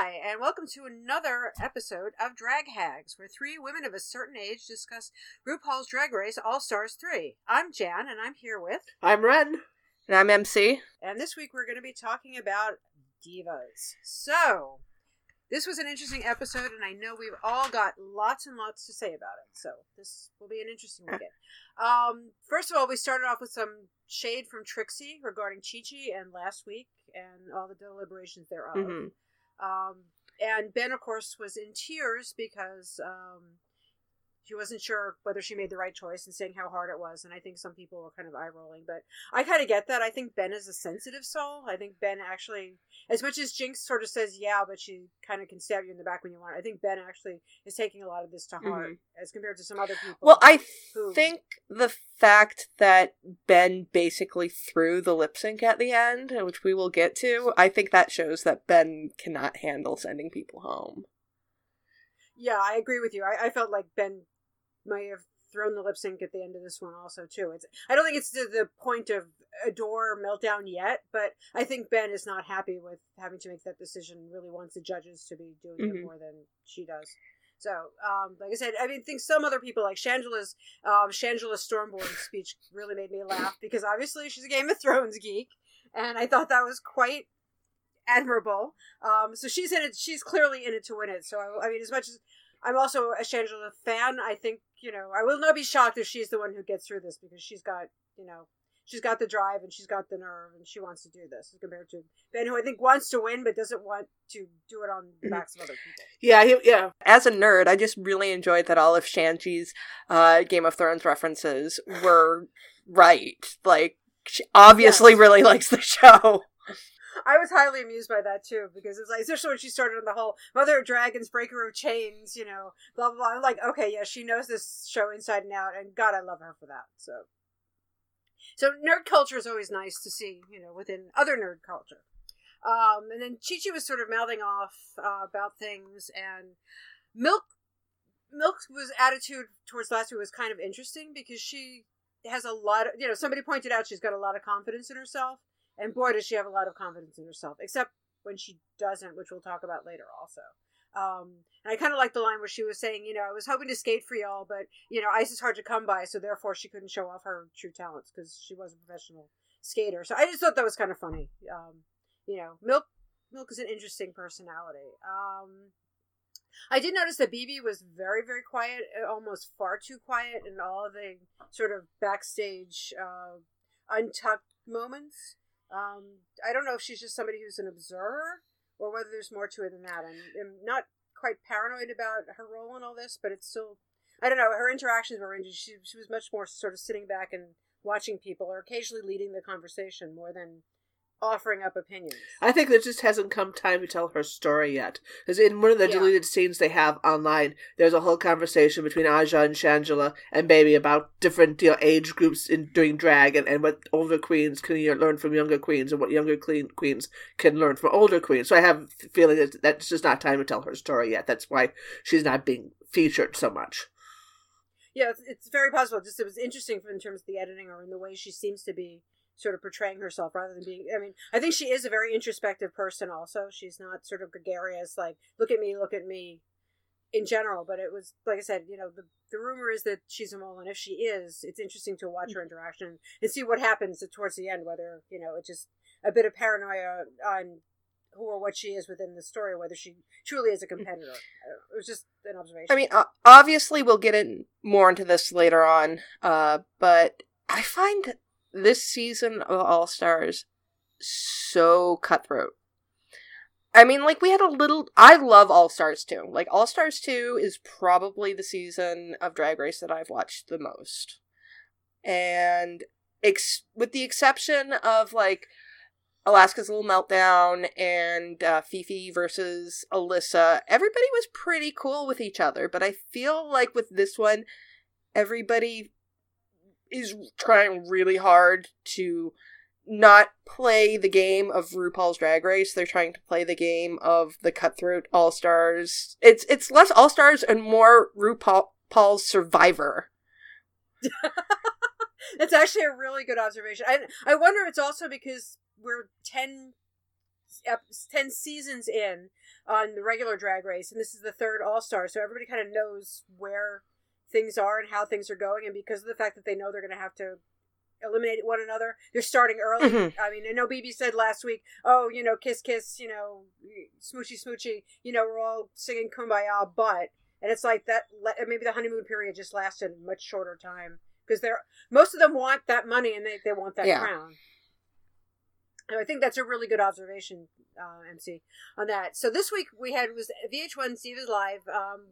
Hi, and welcome to another episode of Drag Hags, where three women of a certain age discuss RuPaul's Drag Race All-Stars 3. I'm Jan, and I'm here with... I'm Ren. And I'm MC. And this week we're going to be talking about divas. So, this was an interesting episode, and I know we've all got lots and lots to say about it, so this will be an interesting weekend. First of all, we started off with some shade from Trixie regarding Chi-Chi and last week, and all the deliberations thereof. Mm-hmm. And Ben, of course, was in tears because he wasn't sure whether she made the right choice and saying how hard it was. And I think some people were kind of eye-rolling, but I kind of get that. I think Ben is a sensitive soul. I think Ben actually, as much as Jinx sort of says, yeah, but she kind of can stab you in the back when you want, I think Ben actually is taking a lot of this to heart as compared to some other people. Well, I think the fact that Ben basically threw the lip sync at the end, which we will get to, I think that shows that Ben cannot handle sending people home. Yeah, I agree with you. I felt like Ben might have thrown the lip sync at the end of this one also, too. I don't think it's to the point of Adore meltdown yet, but I think Ben is not happy with having to make that decision and really wants the judges to be doing it more than she does. So, like I said, I mean, I think some other people, like Shangela's Stormborn speech really made me laugh, because obviously she's a Game of Thrones geek, and I thought that was quite admirable. So she's in it. She's clearly in it to win it. So I mean, as much as I'm also a Shangela fan, I think, you know, I will not be shocked if she's the one who gets through this, because she's got, you know, she's got the drive and she's got the nerve and she wants to do this, compared to Ben, who I think wants to win but doesn't want to do it on the backs of other people. Yeah. As a nerd, I just really enjoyed that all of Shang-Chi's Game of Thrones references were right. Like, she obviously really likes the show. I was highly amused by that too, because it's like, especially when she started on the whole Mother of Dragons, Breaker of Chains, you know, blah, blah, blah. I'm like, okay, yeah, she knows this show inside and out, and God, I love her for that. So nerd culture is always nice to see, you know, within other nerd culture. And then Chi-Chi was sort of mouthing off about things, and Milk's attitude towards last week was kind of interesting, because she has a lot of, you know, somebody pointed out she's got a lot of confidence in herself. And boy, does she have a lot of confidence in herself, except when she doesn't, which we'll talk about later also. And I kind of like the line where she was saying, you know, I was hoping to skate for y'all, but, you know, ice is hard to come by, so therefore she couldn't show off her true talents because she was a professional skater. So I just thought that was kind of funny. You know, Milk is an interesting personality. I did notice that BB was very, very quiet, almost far too quiet in all of the sort of backstage untucked moments. I don't know if she's just somebody who's an observer or whether there's more to it than that. I'm not quite paranoid about her role in all this, but it's still, I don't know, her interactions were interesting. She was much more sort of sitting back and watching people, or occasionally leading the conversation more than offering up opinions. I think there just hasn't come time to tell her story yet. Because in one of the deleted scenes they have online, there's a whole conversation between Aja and Shangela and Baby about different, you know, age groups in doing drag, and what older queens can learn from younger queens and what younger queens can learn from older queens. So I have a feeling that that's just not time to tell her story yet. That's why she's not being featured so much. Yeah, it's very possible. Just it was interesting in terms of the editing or in the way she seems to be sort of portraying herself rather than being, I mean, I think she is a very introspective person also. She's not sort of gregarious, like, look at me in general. But it was, like I said, you know, the rumor is that she's a mole, and if she is, it's interesting to watch her interaction and see what happens towards the end, whether, you know, it's just a bit of paranoia on who or what she is within the story, whether she truly is a competitor. It was just an observation. I mean, obviously we'll get in more into this later on, but I find this season of All-Stars so cutthroat. I mean, like, we had a little... I love All-Stars 2. Like, All-Stars 2 is probably the season of Drag Race that I've watched the most. And with the exception of, like, Alaska's Little Meltdown and Fifi versus Alyssa, everybody was pretty cool with each other. But I feel like with this one, everybody is trying really hard to not play the game of RuPaul's Drag Race. They're trying to play the game of the cutthroat All-Stars. It's less All-Stars and more RuPaul's Survivor. That's actually a really good observation. I wonder if it's also because we're 10 10 seasons in on the regular Drag Race, and this is the third All-Star, so everybody kind of knows where things are and how things are going, and because of the fact that they know they're going to have to eliminate one another, they're starting early. Mm-hmm. I mean, I know BB said last week, oh, you know, kiss, kiss, you know, smoochy, smoochy, you know, we're all singing Kumbaya, but, and it's like that, maybe the honeymoon period just lasted a much shorter time, because most of them want that money, and they want that crown. I think that's a really good observation, MC, on that. So this week we had was VH1 Divas Live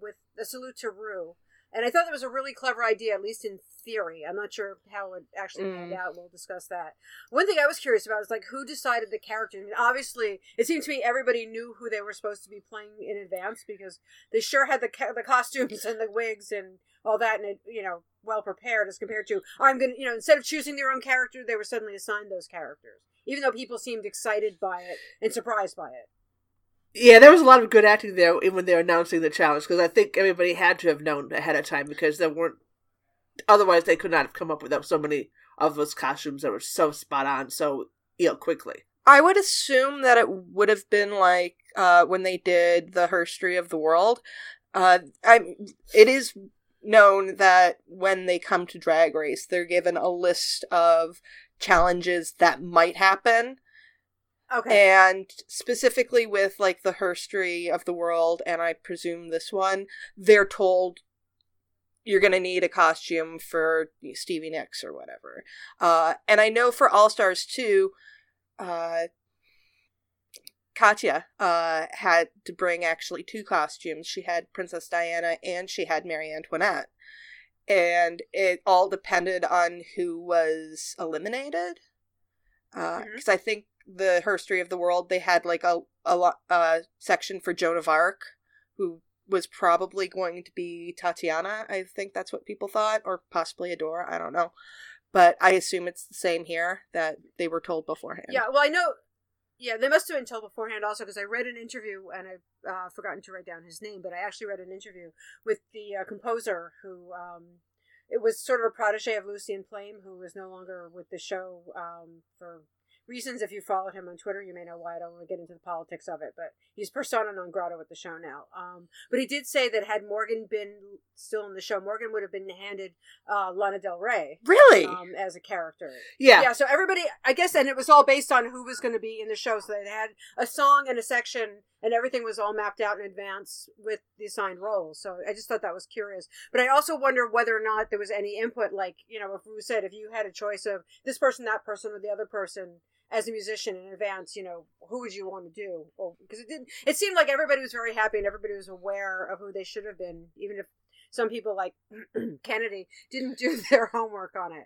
with a salute to Rue. And I thought that was a really clever idea, at least in theory. I'm not sure how it actually panned out. We'll discuss that. One thing I was curious about is, like, who decided the character? I mean, obviously, it seemed to me everybody knew who they were supposed to be playing in advance, because they sure had the costumes and the wigs and all that, and, you know, well prepared as compared to, I'm going to, you know, instead of choosing their own character, they were suddenly assigned those characters. Even though people seemed excited by it and surprised by it. Yeah, there was a lot of good acting there when they were announcing the challenge, because I think everybody had to have known ahead of time, because there weren't... Otherwise, they could not have come up with so many of those costumes that were so spot on so, you know, quickly. I would assume that it would have been like when they did the Herstory of the World. It is known that when they come to Drag Race, they're given a list of challenges that might happen. Okay. And specifically with, like, the Herstory of the World, and I presume this one, they're told you're going to need a costume for Stevie Nicks or whatever. And I know for All-Stars 2, Katya had to bring actually two costumes. She had Princess Diana and she had Marie Antoinette. And it all depended on who was eliminated. Because I think the Herstory of the World, they had like a section for Joan of Arc, who was probably going to be Tatiana. I think that's what people thought, or possibly Adora. I don't know. But I assume it's the same here, that they were told beforehand. Yeah, well, I know. Yeah, they must have been told beforehand also, because I read an interview, and I've forgotten to write down his name, but I actually read an interview with the composer who, it was sort of a protege of Lucien Plame, who is no longer with the show for reasons. If you followed him on Twitter, you may know why. I don't want to get into the politics of it, but he's persona non grata with the show now. But he did say that had Morgan been still in the show, Morgan would have been handed Lana Del Rey. Really? As a character. Yeah. Yeah, so everybody, I guess, and it was all based on who was going to be in the show, so they had a song and a section, and everything was all mapped out in advance with the assigned roles. So I just thought that was curious. But I also wonder whether or not there was any input, like, you know, if Rue said, if you had a choice of this person, that person, or the other person, as a musician in advance, you know, who would you want to do? Because it seemed like everybody was very happy and everybody was aware of who they should have been, even if some people like Kennedy didn't do their homework on it.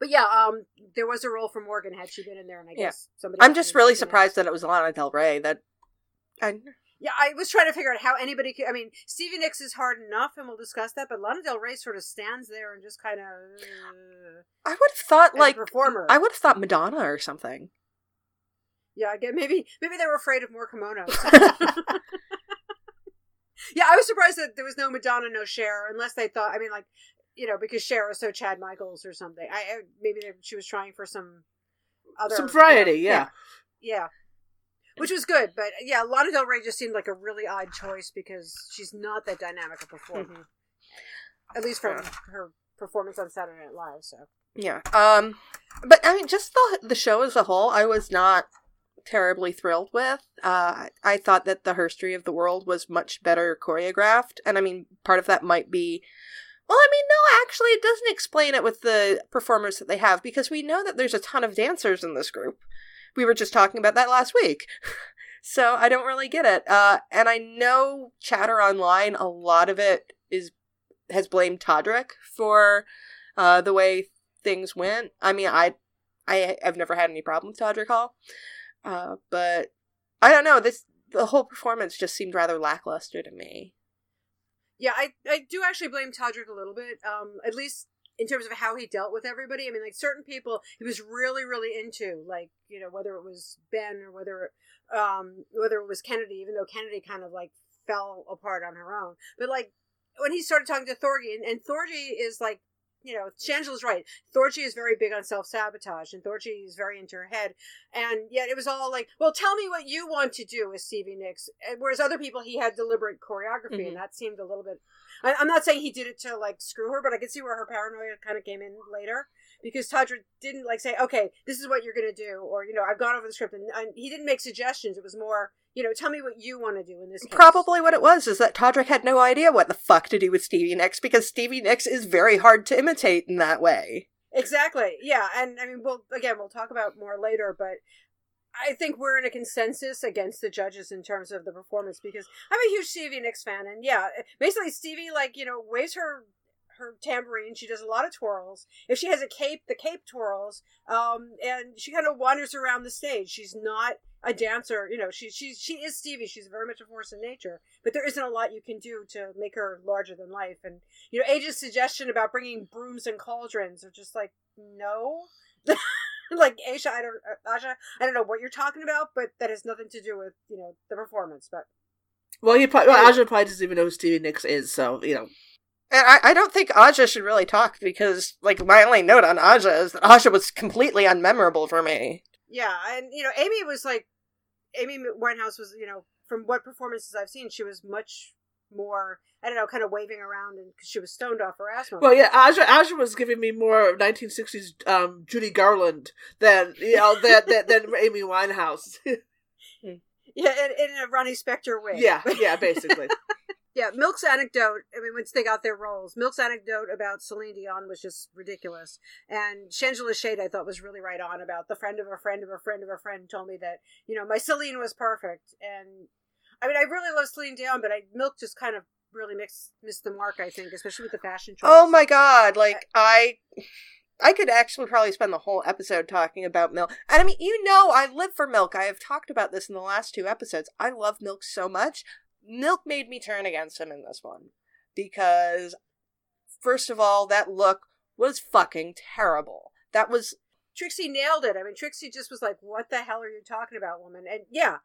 But yeah, there was a role for Morgan had she been in there, and I guess somebody... I'm just really surprised that it was Lana Del Rey. Yeah, I was trying to figure out how anybody could... I mean, Stevie Nicks is hard enough, and we'll discuss that, but Lana Del Rey sort of stands there and just kind of... I would have thought, like... performer. I would have thought Madonna or something. Yeah, again, maybe they were afraid of more kimonos. Yeah, I was surprised that there was no Madonna, no Cher, unless they thought... I mean, like, you know, because Cher was so Chad Michaels or something. Maybe she was trying for some other... Some variety, Yeah. Which was good, but yeah, Lana Del Rey just seemed like a really odd choice, because she's not that dynamic a performer, at least from her performance on Saturday Night Live. So but I mean, just the show as a whole, I was not terribly thrilled with. I thought that the Herstory of the World was much better choreographed, and I mean, part of that might be... Well, I mean, no, actually, it doesn't explain it with the performers that they have, because we know that there's a ton of dancers in this group. We were just talking about that last week. So I don't really get it. And I know chatter online, a lot of it has blamed Todrick for the way things went. I mean, I've never had any problem with Todrick Hall. But I don't know. The whole performance just seemed rather lackluster to me. Yeah, I do actually blame Todrick a little bit, at least in terms of how he dealt with everybody. I mean, like, certain people he was really, really into, like, you know, whether it was Ben or whether it was Kennedy, even though Kennedy kind of, like, fell apart on her own. But, like, when he started talking to Thorgy, and Thorgy is, like, you know, Shangela's right. Thorgy is very big on self-sabotage, and Thorgy is very into her head. And yet it was all like, well, tell me what you want to do with Stevie Nicks. Whereas other people, he had deliberate choreography, and that seemed a little bit... I'm not saying he did it to, like, screw her, but I could see where her paranoia kind of came in later. Because Todrick didn't, like, say, okay, this is what you're going to do, or, you know, I've gone over the script, and he didn't make suggestions. It was more, you know, tell me what you want to do in this case. Probably what it was is that Todrick had no idea what the fuck to do with Stevie Nicks, because Stevie Nicks is very hard to imitate in that way. Exactly, yeah, and, I mean, we'll talk about more later, but... I think we're in a consensus against the judges in terms of the performance, because I'm a huge Stevie Nicks fan, and yeah, basically Stevie, like, you know, waves her tambourine. She does a lot of twirls. If she has a cape, the cape twirls, and she kind of wanders around the stage. She's not a dancer, you know. She is Stevie. She's very much a force in nature, but there isn't a lot you can do to make her larger than life. And you know, Aja's suggestion about bringing brooms and cauldrons are just like, no. Like, Aja, I don't know what you're talking about, but that has nothing to do with, you know, the performance. But Aja probably doesn't even know who Stevie Nicks is, so, you know. And I don't think Aja should really talk, because, like, my only note on Aja is that Aja was completely unmemorable for me. Yeah, and, you know, Amy Winehouse was, you know, from what performances I've seen, she was much more... I don't know, kind of waving around, and she was stoned off her ass. Well, yeah, Aja was giving me more 1960s Judy Garland than, you know, than Amy Winehouse. Yeah, in a Ronnie Spector wig. Yeah, basically. Yeah, Milk's anecdote, I mean, once they got their roles, Milk's anecdote about Celine Dion was just ridiculous. And Shangela's shade, I thought, was really right on about the friend of a friend of a friend of a friend told me that, you know, my Celine was perfect. And, I mean, I really love Celine Dion, but Milk just kind of really missed the mark, I think, especially with the fashion choice. Oh my god, like, I could actually probably spend the whole episode talking about Milk. And I mean, you know, I live for Milk. I have talked about this in the last two episodes. I love Milk so much. Milk made me turn against him in this one. Because, first of all, that look was fucking terrible. That was... Trixie nailed it. I mean, Trixie just was like, what the hell are you talking about, woman? And yeah...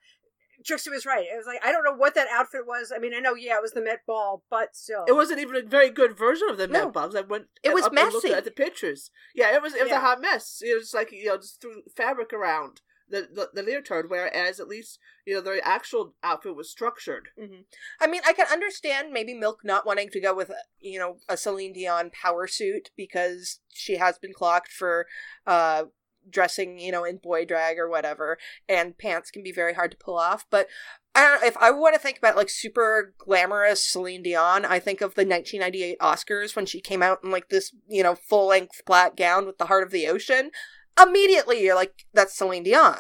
Trixie was right. It was like, I don't know what that outfit was. I mean, I know, yeah, it was the Met Ball, but still. It wasn't even a very good version of the Met Ball. I went it was up messy. And looked at the pictures. Yeah, it was a hot mess. It was like, you know, just threw fabric around the leotard, whereas at least, you know, the actual outfit was structured. Mm-hmm. I mean, I can understand maybe Milk not wanting to go with, you know, a Celine Dion power suit, because she has been clocked for, dressing, you know, in boy drag or whatever, and pants can be very hard to pull off. But I don't know, if I want to think about, like, super glamorous Celine Dion, I think of the 1998 Oscars when she came out in, like, this, you know, full-length flat gown with the heart of the ocean. Immediately, you're like, that's Celine Dion.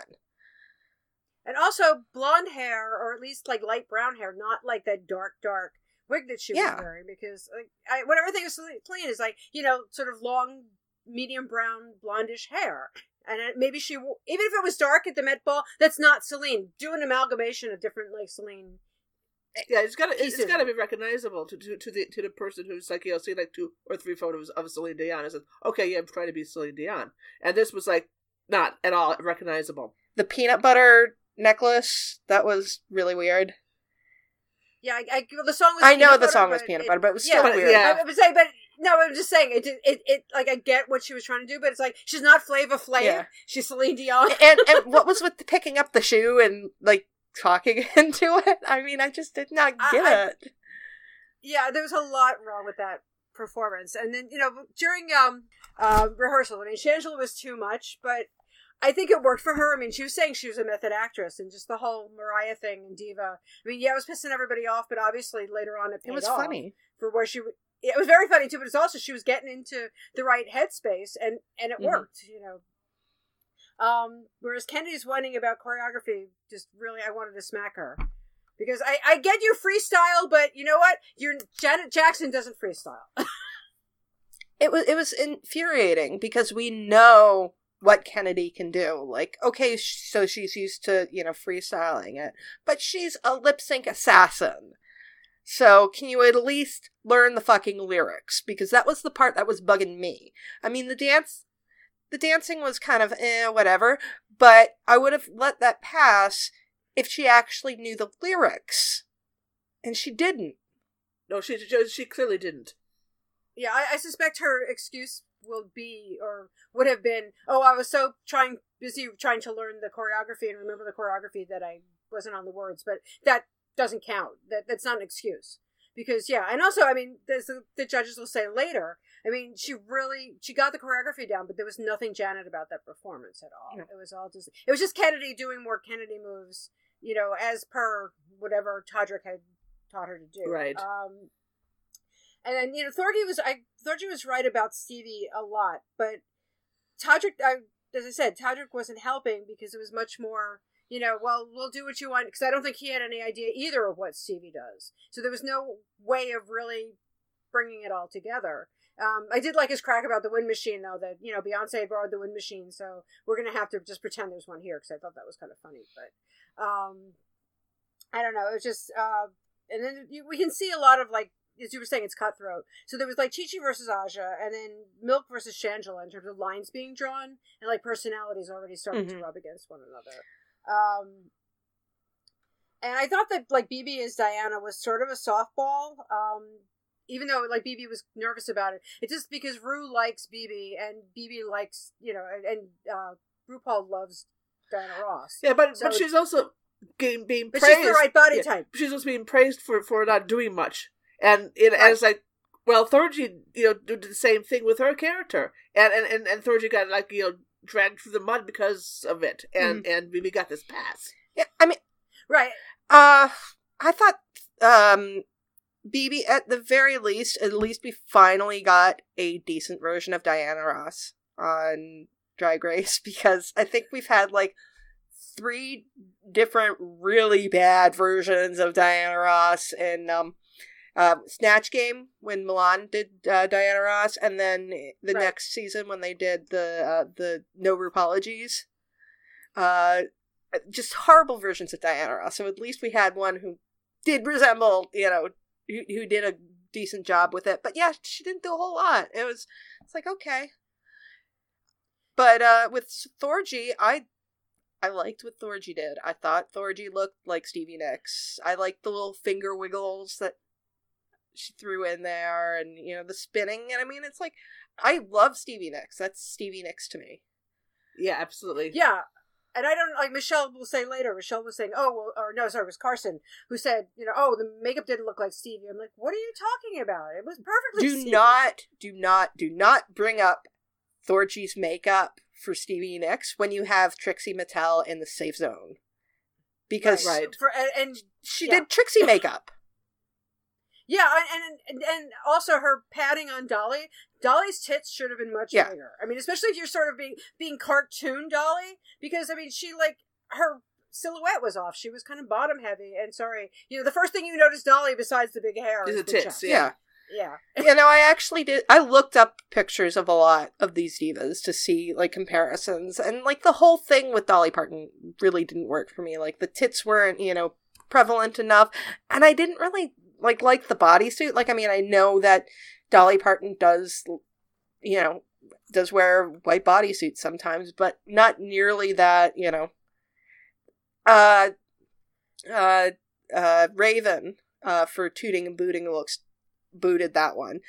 And also, blonde hair, or at least, like, light brown hair, not, like, that dark wig that she was wearing, because, like, what I think of Celine is, like, you know, sort of long, medium brown, blondish hair. And maybe she, even if it was dark at the Met Ball, that's not Celine. Do an amalgamation of different, like, Celine. Yeah, it's got to be recognizable to the person who's like, you know, see like 2 or 3 photos of Celine Dion and says, okay, yeah, I'm trying to be Celine Dion. And this was like not at all recognizable. The peanut butter necklace, that was really weird. Yeah, the song was. I know the song was peanut butter, but it was still weird. Yeah, I would say, but. No, I'm just saying, it like, I get what she was trying to do, but it's like, she's not Flava Flav, she's Celine Dion. and what was with picking up the shoe and, like, talking into it? I mean, I just did not get it. Yeah, there was a lot wrong with that performance. And then, you know, during rehearsal, I mean, Shangela was too much, but I think it worked for her. I mean, she was saying she was a method actress, and just the whole Mariah thing and diva. I mean, yeah, it was pissing everybody off, but obviously later on it was funny. For where she... It was very funny, too, but it's also, she was getting into the right headspace, and it worked, you know. Whereas Kennedy's whining about choreography, just really, I wanted to smack her. Because I get you freestyle, but you know what? Janet Jackson doesn't freestyle. It was infuriating, because we know what Kennedy can do. Like, okay, so she's used to, you know, freestyling it. But she's a lip-sync assassin. So can you at least learn the fucking lyrics? Because that was the part that was bugging me. I mean, the dancing was kind of whatever, but I would have let that pass if she actually knew the lyrics. And she didn't. No, she clearly didn't. Yeah, I suspect her excuse will be, or would have been, oh, I was so busy trying to learn the choreography and remember the choreography that I wasn't on the words, but that doesn't count. That's not an excuse. Because, yeah, and also, I mean, as the judges will say later, I mean, she got the choreography down, but there was nothing Janet about that performance at all. No. It was just Kennedy doing more Kennedy moves, you know, as per whatever Todrick had taught her to do. Right. And then, you know, Thorgy was right about Stevie a lot, but Todrick, as I said, Todrick wasn't helping because it was much more, you know, well, we'll do what you want, because I don't think he had any idea either of what Stevie does. So there was no way of really bringing it all together. I did like his crack about the wind machine, though, that, you know, Beyonce borrowed the wind machine, so we're going to have to just pretend there's one here, because I thought that was kind of funny. But I don't know. It was just, and then we can see a lot of, like, as you were saying, it's cutthroat. So there was, like, Chi-Chi versus Aja, and then Milk versus Shangela in terms of lines being drawn, and, like, personalities already starting to rub against one another. And I thought that, like, BB as Diana was sort of a softball, even though, like, BB was nervous about it. It's just because Rue likes BB, and BB likes, you know, and RuPaul loves Diana Ross. Yeah, but she's also being praised. She's the right body type. She's also being praised for not doing much. And it's like, well, Thorgy, you know, did the same thing with her character, and Thorgy got, like, you know, dragged through the mud because of it, and BB got this pass. Yeah, I mean, right. I thought BB at the very least, we finally got a decent version of Diana Ross on Drag Race, because I think we've had, like, 3 different really bad versions of Diana Ross, and Snatch Game, when Milan did Diana Ross, and then the next season when they did the No Rupologies. Just horrible versions of Diana Ross. So at least we had one who did resemble, you know, who did a decent job with it. But yeah, she didn't do a whole lot. It's like, okay. But with Thorgy, I liked what Thorgy did. I thought Thorgy looked like Stevie Nicks. I liked the little finger wiggles that she threw in there, and, you know, the spinning, and I mean, it's like, I love Stevie Nicks. That's Stevie Nicks to me. Yeah, absolutely. Yeah, and I don't, like, Michelle was saying, it was Carson, who said, you know, oh, the makeup didn't look like Stevie. I'm like, what are you talking about? It was perfectly Stevie. Do not bring up Thorgy's makeup for Stevie Nicks when you have Trixie Mattel in the safe zone. Because she did Trixie makeup. Yeah, and also her padding on Dolly. Dolly's tits should have been much bigger. I mean, especially if you're sort of being cartoon Dolly, because, I mean, she, like, her silhouette was off. She was kind of bottom heavy, and you know, the first thing you notice Dolly, besides the big hair, is the tits. Yeah. You know, I looked up pictures of a lot of these divas to see, like, comparisons, and, like, the whole thing with Dolly Parton really didn't work for me. Like, the tits weren't, you know, prevalent enough, and I didn't really like the bodysuit. Like, I mean, I know that Dolly Parton does wear white bodysuits sometimes, but not nearly that, you know. Raven, for Tooting and Booting looks, booted that one.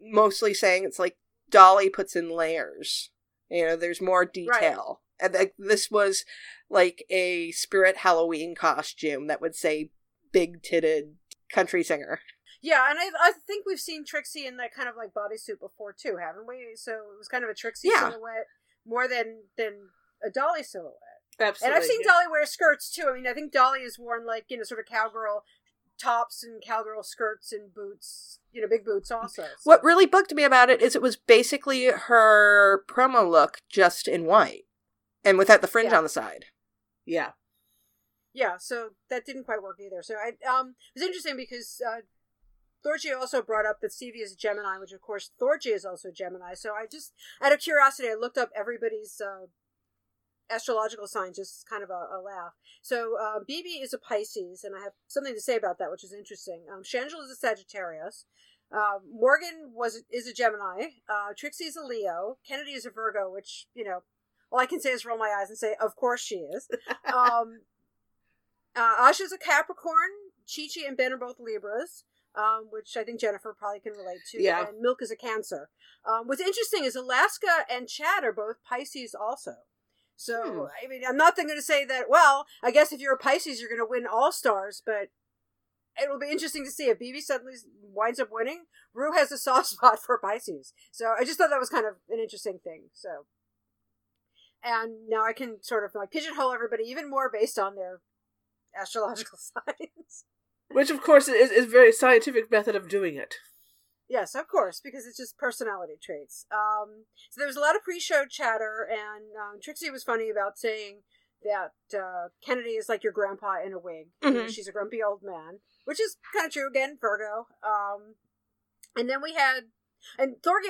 Mostly saying it's like Dolly puts in layers. You know, there's more detail. Right. And this was like a Spirit Halloween costume that would say big-titted country singer. Yeah, and I think we've seen Trixie in that kind of, like, bodysuit before too, haven't we? So it was kind of a Trixie silhouette more than a Dolly silhouette. Absolutely. And I've seen Dolly wear skirts too. I mean, I think Dolly has worn, like, you know, sort of cowgirl tops and cowgirl skirts and boots, you know, big boots also. So. What really bugged me about it is it was basically her promo look just in white and without the fringe on the side. Yeah. Yeah, so that didn't quite work either. So it was interesting because Thorgy also brought up that Stevie is a Gemini, which, of course, Thorgy is also a Gemini. So I just, out of curiosity, I looked up everybody's astrological sign, just kind of a laugh. So BB is a Pisces, and I have something to say about that, which is interesting. Shangela is a Sagittarius. Morgan is a Gemini. Trixie is a Leo. Kennedy is a Virgo, which, you know, all I can say is roll my eyes and say, of course she is. Asha's a Capricorn. Chi-Chi and Ben are both Libras. which I think Jennifer probably can relate to. Yeah. And Milk is a Cancer. What's interesting is Alaska and Chad are both Pisces also. So, I mean, I'm not going to say that, well, I guess if you're a Pisces, you're going to win All-Stars, but it'll be interesting to see if BB suddenly winds up winning. Rue has a soft spot for Pisces. So I just thought that was kind of an interesting thing. So, and now I can sort of like pigeonhole everybody even more based on their astrological signs. Which, of course, is a very scientific method of doing it. Yes, of course, because it's just personality traits. So there was a lot of pre-show chatter, and Trixie was funny about saying that Kennedy is like your grandpa in a wig. Mm-hmm. She's a grumpy old man, which is kind of true, again, Virgo. And then we had... And Thorgy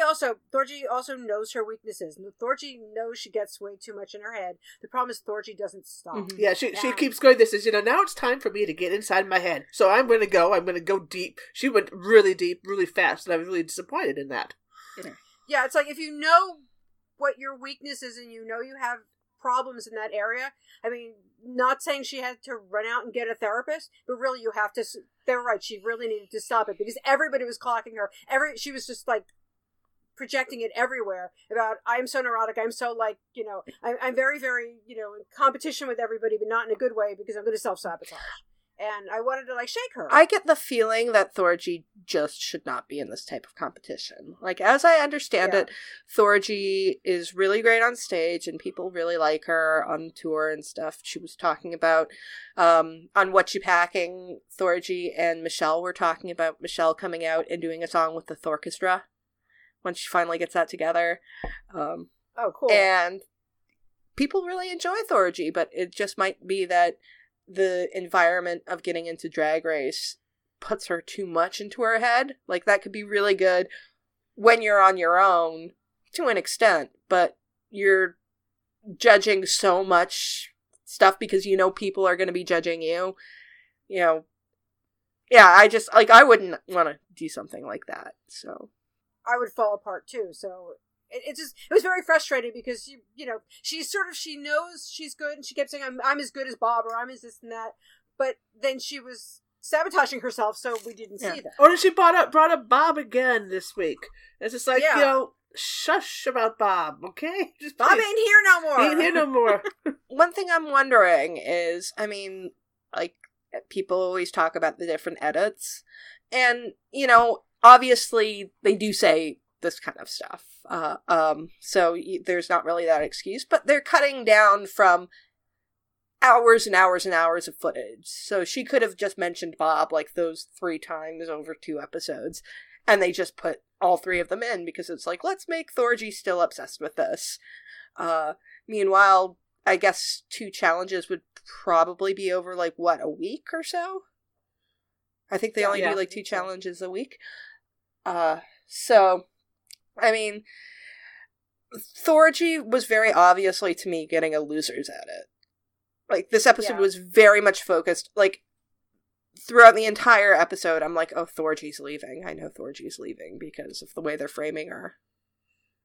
also knows her weaknesses. Thorgy knows she gets way too much in her head. The problem is Thorgy doesn't stop. Mm-hmm. Yeah, she keeps going. This is, now it's time for me to get inside my head. So I'm going to go deep. She went really deep, really fast, and I was really disappointed in that. Yeah, it's like if you know what your weakness is and you know you have problems in that area, I mean, not saying she had to run out and get a therapist, but really you have to... They're right. She really needed to stop it because everybody was clocking her. She was just like projecting it everywhere about, I'm so neurotic. I'm so like, I'm very, very, in competition with everybody, but not in a good way because I'm going to self-sabotage. And I wanted to like shake her. I get the feeling that Thorgy just should not be in this type of competition. Like, as I understand it, Thorgy is really great on stage and people really like her on tour and stuff. She was talking about on What You Packing, Thorgy and Michelle were talking about Michelle coming out and doing a song with the Thorchestra when she finally gets that together. Oh, cool. And people really enjoy Thorgy, but it just might be that the environment of getting into Drag Race puts her too much into her head. Like, that could be really good when you're on your own to an extent, but you're judging so much stuff because people are going to be judging you. I just, like, I wouldn't want to do something like that, so. I would fall apart too, so... It was very frustrating because, she knows she's good and she kept saying, I'm as good as Bob or I'm as this and that. But then she was sabotaging herself, so we didn't see that. Or she brought up Bob again this week. It's just like, shush about Bob, okay? Just Bob ain't here no more. One thing I'm wondering is, people always talk about the different edits. And, obviously they do say this kind of stuff. So there's not really that excuse, but they're cutting down from hours and hours and hours of footage. So she could have just mentioned Bob like those 3 times over 2 episodes, and they just put all 3 of them in because it's like, let's make Thorgy still obsessed with this. Meanwhile, I guess 2 challenges would probably be over like, what, a week or so? I think they only do like 2 challenges a week. So... Thorgy was very obviously, to me, getting a loser's edit. Like, this episode was very much focused, like, throughout the entire episode, I'm like, oh, Thorgy's leaving. I know Thorgy's leaving because of the way they're framing her.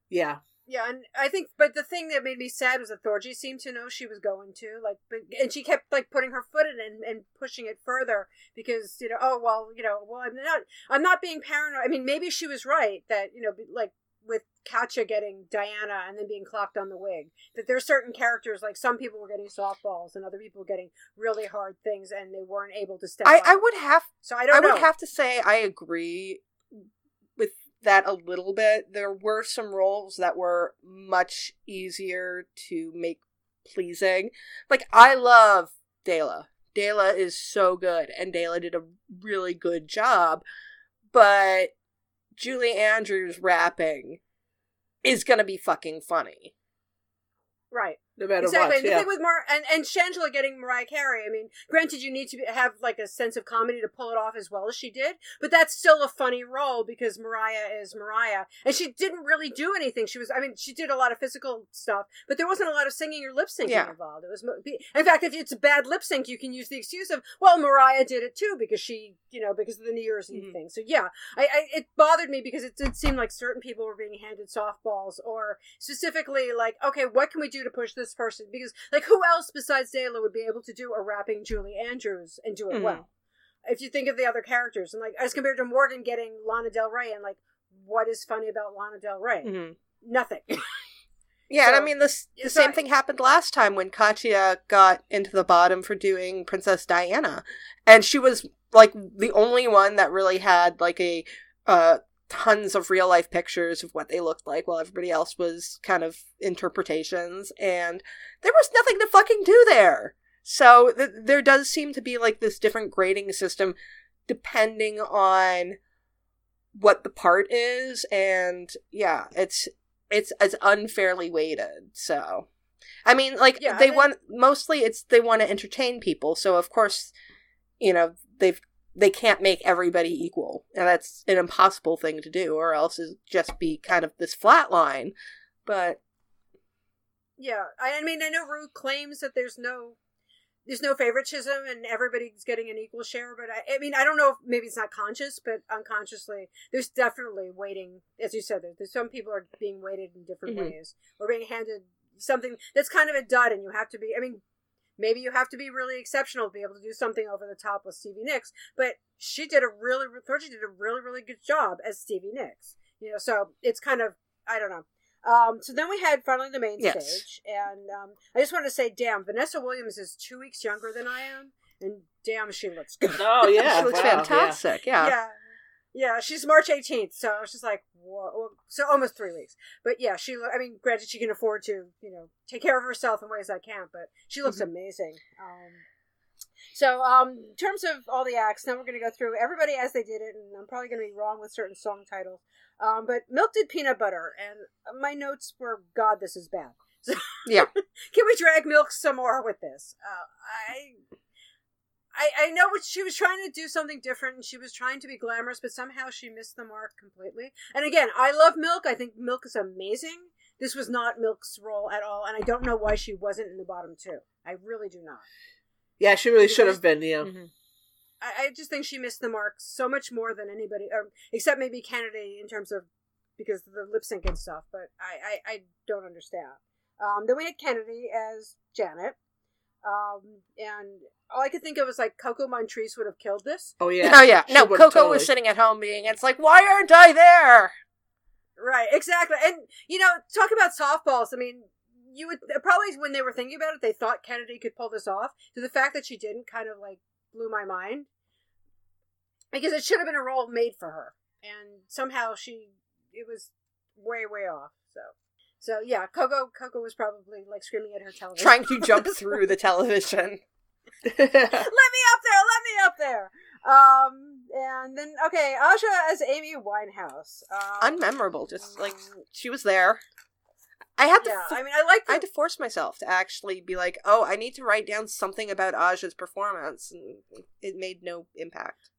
Yeah. Yeah, and I think, but the thing that made me sad was that Thorgy seemed to know she was going to, like, and she kept, like, putting her foot in it and pushing it further because, I'm not being paranoid. Maybe she was right that, like, with Katya getting Diana and then being clocked on the wig, that there are certain characters, like, some people were getting softballs and other people were getting really hard things and they weren't able to step up. I would have to say I agree with that a little bit. There were some roles that were much easier to make pleasing. Like, I love Dela. Dela is so good, and Dela did a really good job, but Julie Andrews rapping is gonna be fucking funny. Right. No matter what. The thing with and Shangela getting Mariah Carey, granted you need to have like a sense of comedy to pull it off as well as she did, but that's still a funny role because Mariah is Mariah. And she didn't really do anything. She was, she did a lot of physical stuff, but there wasn't a lot of singing or lip syncing involved. It was, in fact, if it's a bad lip sync, you can use the excuse of, well, Mariah did it too because she, because of the New Year's Eve thing. So yeah, it bothered me because it did seem like certain people were being handed softballs or specifically like, okay, what can we do to push this person, because like who else besides Dela would be able to do a rapping Julie Andrews and do it well? if you think of the other characters, and like as compared to Morgan getting Lana Del Rey, and like what is funny about Lana Del Rey? Mm-hmm. Nothing. Yeah, so, and I mean, the same thing happened last time when Katya got into the bottom for doing Princess Diana, and she was like the only one that really had like a tons of real life pictures of what they looked like, while everybody else was kind of interpretations, and there was nothing to fucking do there. So there does seem to be like this different grading system depending on what the part is, and yeah, it's unfairly weighted. So I mean, like, yeah, they want, mostly it's they want to entertain people, so of course, you know, they can't make everybody equal, and that's an impossible thing to do, or else it'd just be kind of this flat line. But yeah, I mean, I know Rue claims that there's no favoritism and everybody's getting an equal share, but I mean, I don't know if maybe it's not conscious, but unconsciously, there's definitely weighting, as you said, there's some people are being weighted in different mm-hmm. ways, or being handed something that's kind of a dud, and you have to be, I mean, maybe you have to be really exceptional to be able to do something over the top with Stevie Nicks, but Thorgy did a really, really good job as Stevie Nicks, you know, so it's kind of, I don't know. So then we had finally the main stage, and I just wanted to say, damn, Vanessa Williams is 2 weeks younger than I am, and damn, she looks good. Oh, yeah. She looks fantastic, yeah. She's March 18th, so I was just like, whoa, so almost 3 weeks. But yeah, granted, she can afford to, you know, take care of herself in ways I can't, but she looks mm-hmm. amazing. So, in terms of all the acts, now we're going to go through everybody as they did it, and I'm probably going to be wrong with certain song titles. But Milk did Peanut Butter, and my notes were, God, this is bad. So, yeah. Can we drag Milk some more with this? I know what she was trying to do, something different, and she was trying to be glamorous, but somehow she missed the mark completely. And again, I love Milk. I think Milk is amazing. This was not Milk's role at all, and I don't know why she wasn't in the bottom two. I really do not. Yeah, she really should have been, yeah. Mm-hmm. I just think she missed the mark so much more than anybody, except maybe Kennedy, in terms of, because of the lip sync and stuff, but I don't understand. Then we had Kennedy as Janet, and all I could think of was, like, Coco Montrese would have killed this. Oh, yeah. Oh, yeah. No, Coco totally was sitting at home being, it's like, why aren't I there? Right, exactly. And, you know, talk about softballs. I mean, you would, probably when they were thinking about it, they thought Kennedy could pull this off. So the fact that she didn't kind of, like, blew my mind, because it should have been a role made for her, and somehow it was way off. So yeah, Coco was probably like screaming at her television, trying to jump through the television. let me up there. And then, okay, Aja as Amy Winehouse, unmemorable, just like she was there. I had to force myself to actually be like, oh, I need to write down something about Aja's performance, and it made no impact.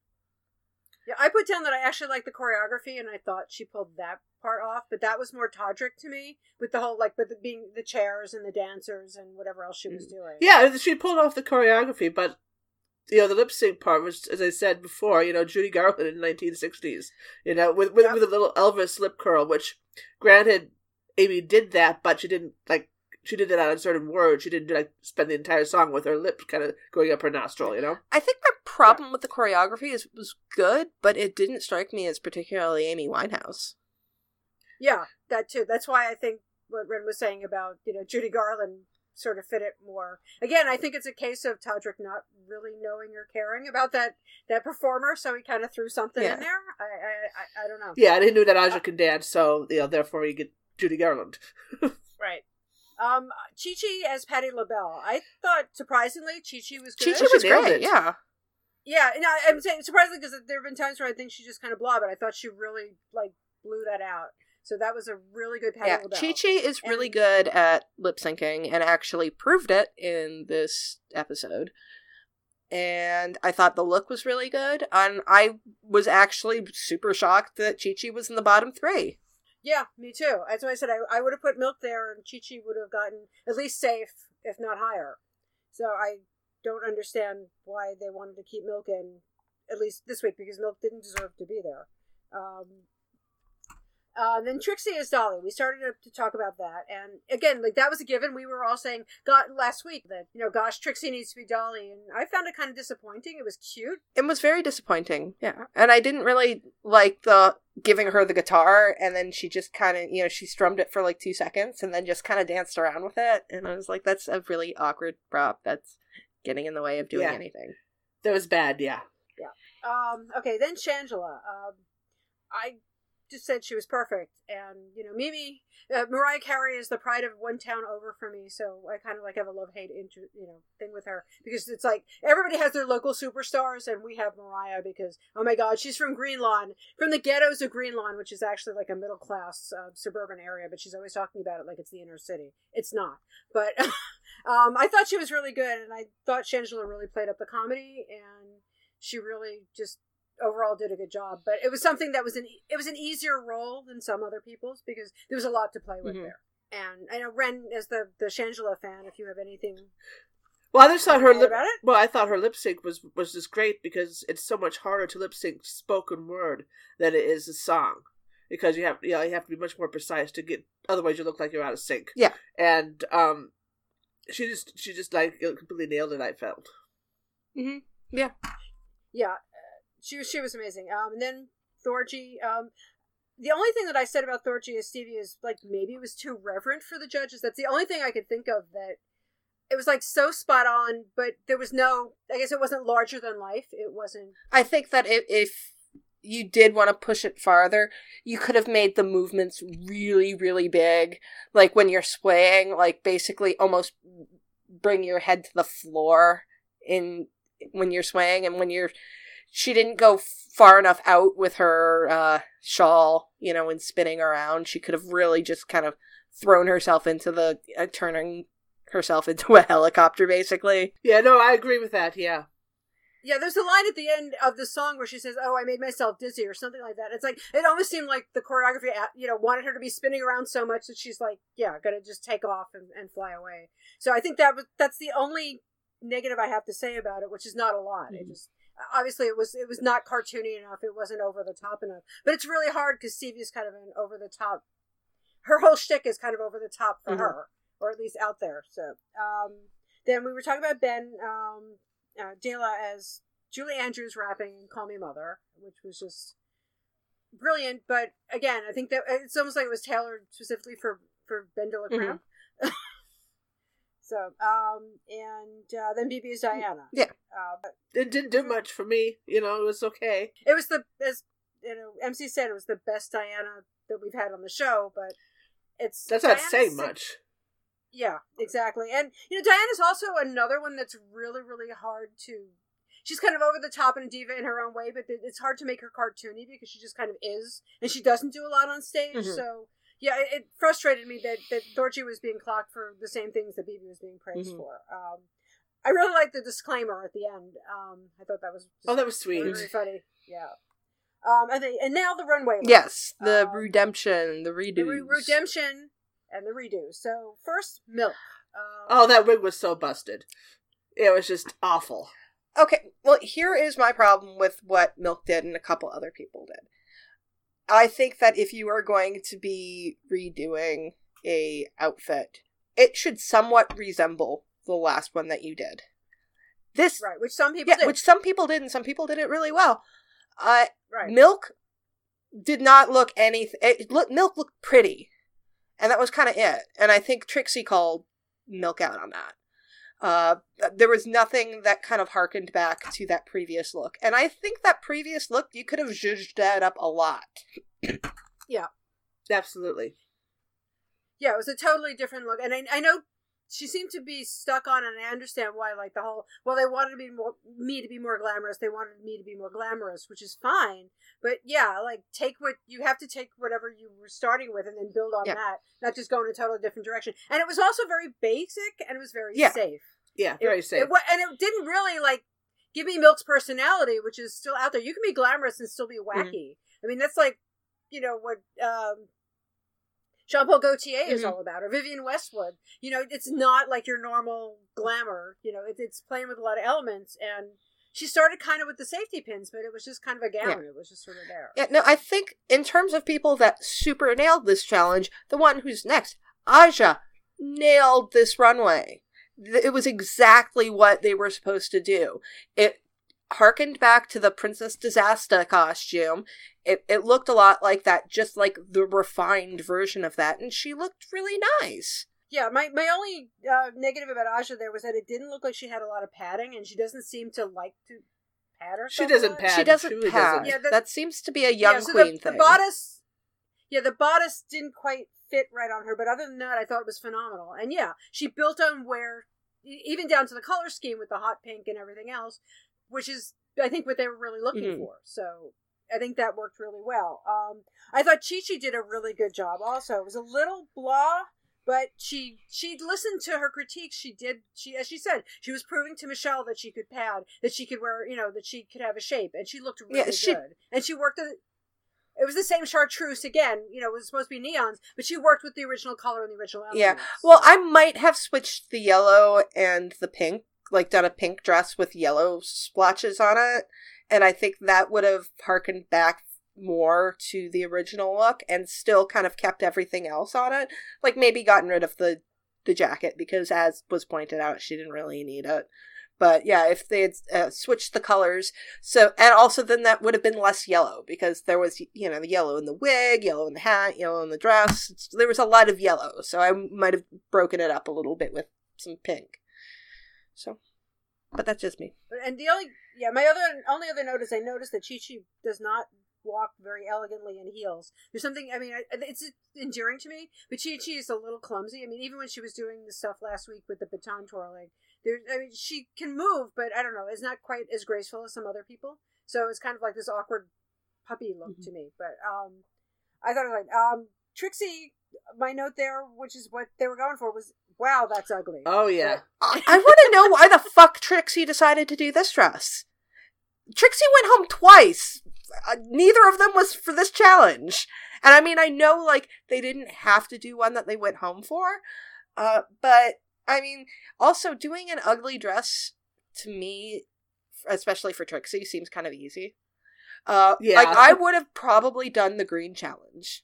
Yeah, I put down that I actually liked the choreography, and I thought she pulled that part off, but that was more Todrick to me, with the whole, like, being the chairs and the dancers and whatever else she was doing. Yeah, she pulled off the choreography, but, you know, the lip sync part was, as I said before, you know, Judy Garland in the 1960s, you know, with a little Elvis lip curl, which, granted, Amy did that, but she didn't, like, she did it on a certain word. She didn't, like, spend the entire song with her lip kind of going up her nostril, you know? I think my problem with the choreography was good, but it didn't strike me as particularly Amy Winehouse. Yeah, that too. That's why I think what Ren was saying about, you know, Judy Garland sort of fit it more. Again, I think it's a case of Todrick not really knowing or caring about that performer, so he kind of threw something in there. I don't know. Yeah, and he knew that Aja can dance, so, you know, therefore he could Judy Garland. Right. Chi-Chi as Patti LaBelle. I thought, surprisingly, Chi-Chi was good. Chi-Chi was great, yeah. Yeah, no, I'm saying surprisingly because there have been times where I think she just kind of blah, but I thought she really, like, blew that out. So that was a really good Patti LaBelle. Chi-Chi is really good at lip-syncing and actually proved it in this episode. And I thought the look was really good, and I was actually super shocked that Chi-Chi was in the bottom three. Yeah, me too. That's why I said I would have put Milk there, and Chi-Chi would have gotten at least safe, if not higher. So I don't understand why they wanted to keep Milk in, at least this week, because Milk didn't deserve to be there. Then Trixie is Dolly. We started to talk about that. And again, like, that was a given. We were all saying last week that, you know, gosh, Trixie needs to be Dolly. And I found it kind of disappointing. It was cute. It was very disappointing. Yeah. And I didn't really like the giving her the guitar. And then she just kind of, you know, she strummed it for like 2 seconds and then just kind of danced around with it. And I was like, that's a really awkward prop. That's getting in the way of doing anything. That was bad. Yeah. Yeah. Okay. Then Shangela. I just said she was perfect, and you know, Mimi, Mariah Carey is the pride of one town over for me, so I kind of like have a love-hate thing with her, because it's like everybody has their local superstars, and we have Mariah because, oh my god, she's from Green Lawn, from the ghettos of Green Lawn, which is actually like a middle-class suburban area, but she's always talking about it like it's the inner city. It's not, but I thought she was really good, and I thought Shangela really played up the comedy, and she really just overall did a good job, but it was something that was an easier role than some other people's because there was a lot to play with there. And I know Ren is the Shangela fan. If you have anything, well, I just thought her I thought her lip sync was just great because it's so much harder to lip sync spoken word than it is a song because you have to be much more precise to get. Otherwise, you look like you're out of sync. Yeah, and she just like completely nailed it. I felt. Mm-hmm. Yeah. Yeah. She was amazing. And then Thorgy. The only thing that I said about Thorgy is Stevie is like maybe it was too reverent for the judges. That's the only thing I could think of, that it was like so spot on, but there was no. I guess it wasn't larger than life. It wasn't. I think that if you did want to push it farther, you could have made the movements really, really big. Like when you're swaying, like basically almost bring your head to the floor when you're swaying, and when you're. She didn't go far enough out with her shawl, you know, and spinning around. She could have really just kind of thrown herself into the, turning herself into a helicopter, basically. Yeah, no, I agree with that, yeah. Yeah, there's a line at the end of the song where she says, oh, I made myself dizzy or something like that. It's like, it almost seemed like the choreography, you know, wanted her to be spinning around so much that she's like, yeah, gonna just take off and fly away. So I think that's the only negative I have to say about it, which is not a lot. Mm-hmm. It just... Obviously, it was not cartoony enough. It wasn't over the top enough. But it's really hard because Stevie's kind of an over the top. Her whole shtick is kind of over the top for her, or at least out there. So then we were talking about Ben, Dela as Julie Andrews rapping and "Call Me Mother," which was just brilliant. But again, I think that it's almost like it was tailored specifically for Ben Dela Crump. So, and then BB is Diana. Yeah. It didn't do much for me. You know, it was okay. It was as you know, MC said, it was the best Diana that we've had on the show, but that's not saying much. Yeah, exactly. And, you know, Diana's also another one that's really, really hard to, she's kind of over the top and a diva in her own way, but it's hard to make her cartoony because she just kind of is, and she doesn't do a lot on stage, so... Yeah, it frustrated me that Thorgy was being clocked for the same things that BB was being praised for. I really liked the disclaimer at the end. I thought that was that was sweet, really funny. Yeah. And now the runway. Yes, the redemption, the redo, redemption, and the redo. So first, Milk. That wig was so busted. It was just awful. Okay, well, here is my problem with what Milk did and a couple other people did. I think that if you are going to be redoing a outfit, it should somewhat resemble the last one that you did. This right, which some people did. Which some people did, and some people did it really well. Milk did not look anything. Milk looked pretty, and that was kind of it. And I think Trixie called Milk out on that. There was nothing that kind of harkened back to that previous look. And I think that previous look, you could have zhuzhed that up a lot. Yeah. Absolutely. Yeah, it was a totally different look. And I know she seemed to be stuck on, and I understand why, like the whole, well, they wanted me to be more glamorous. They wanted me to be more glamorous, which is fine. But yeah, like you have to take whatever you were starting with and then build on that, not just go in a totally different direction. And it was also very basic, and it was very safe. Yeah, very safe. And it didn't really, like, give me Milk's personality, which is still out there. You can be glamorous and still be wacky. I mean, that's like, you know, what Jean-Paul Gaultier is all about, or Vivienne Westwood. You know, it's not like your normal glamour. You know, it's playing with a lot of elements, and She started kind of with the safety pins, but it was just kind of a gown. Yeah. It was just sort of there. Yeah, no, I think in terms of people that super nailed this challenge, the one who's next, Aja, nailed this runway. It was exactly what they were supposed to do. It harkened back to the Princess Disaster costume. It looked a lot like that, just like the refined version of that, and she looked really nice. Yeah, my only negative about Aja there was that it didn't look like she had a lot of padding, and she doesn't seem to like to pad herself. She doesn't pad. She doesn't pad. Yeah, that seems to be a young queen thing. The bodice didn't quite fit right on her, but other than that, I thought it was phenomenal. And yeah, she built on wear, even down to the color scheme with the hot pink and everything else, which is, I think, what they were really looking for. So I think that worked really well. I thought Chi-Chi did a really good job also. It was a little blah, but she listened to her critiques. She as she said, she was proving to Michelle that she could pad, that she could wear, that she could have a shape. And she looked really good. And she worked it was the same chartreuse again, it was supposed to be neons, but she worked with the original color and the original elements. Yeah, well, I might have switched the yellow and the pink, like done a pink dress with yellow splotches on it. And I think that would have harkened back more to the original look and still kind of kept everything else on it. Like maybe gotten rid of the jacket because, as was pointed out, she didn't really need it. But yeah, if they had switched the colors, then that would have been less yellow because there was, the yellow in the wig, yellow in the hat, yellow in the dress. There was a lot of yellow. So I might have broken it up a little bit with some pink. So, but that's just me. And my only other note is I noticed that Chi-Chi does not walk very elegantly in heels. There's something, it's endearing to me, but Chi-Chi is a little clumsy. Even when she was doing the stuff last week with the baton twirling, she can move, but I don't know, it's not quite as graceful as some other people. So it's kind of like this awkward puppy look to me. But I thought it was like, Trixie, my note there, which is what they were going for, was, wow, that's ugly. Oh, yeah. I want to know why the fuck Trixie decided to do this dress. Trixie went home twice. Neither of them was for this challenge. And I know, they didn't have to do one that they went home for. But, also doing an ugly dress, to me, especially for Trixie, seems kind of easy. Yeah. I would have probably done the green challenge,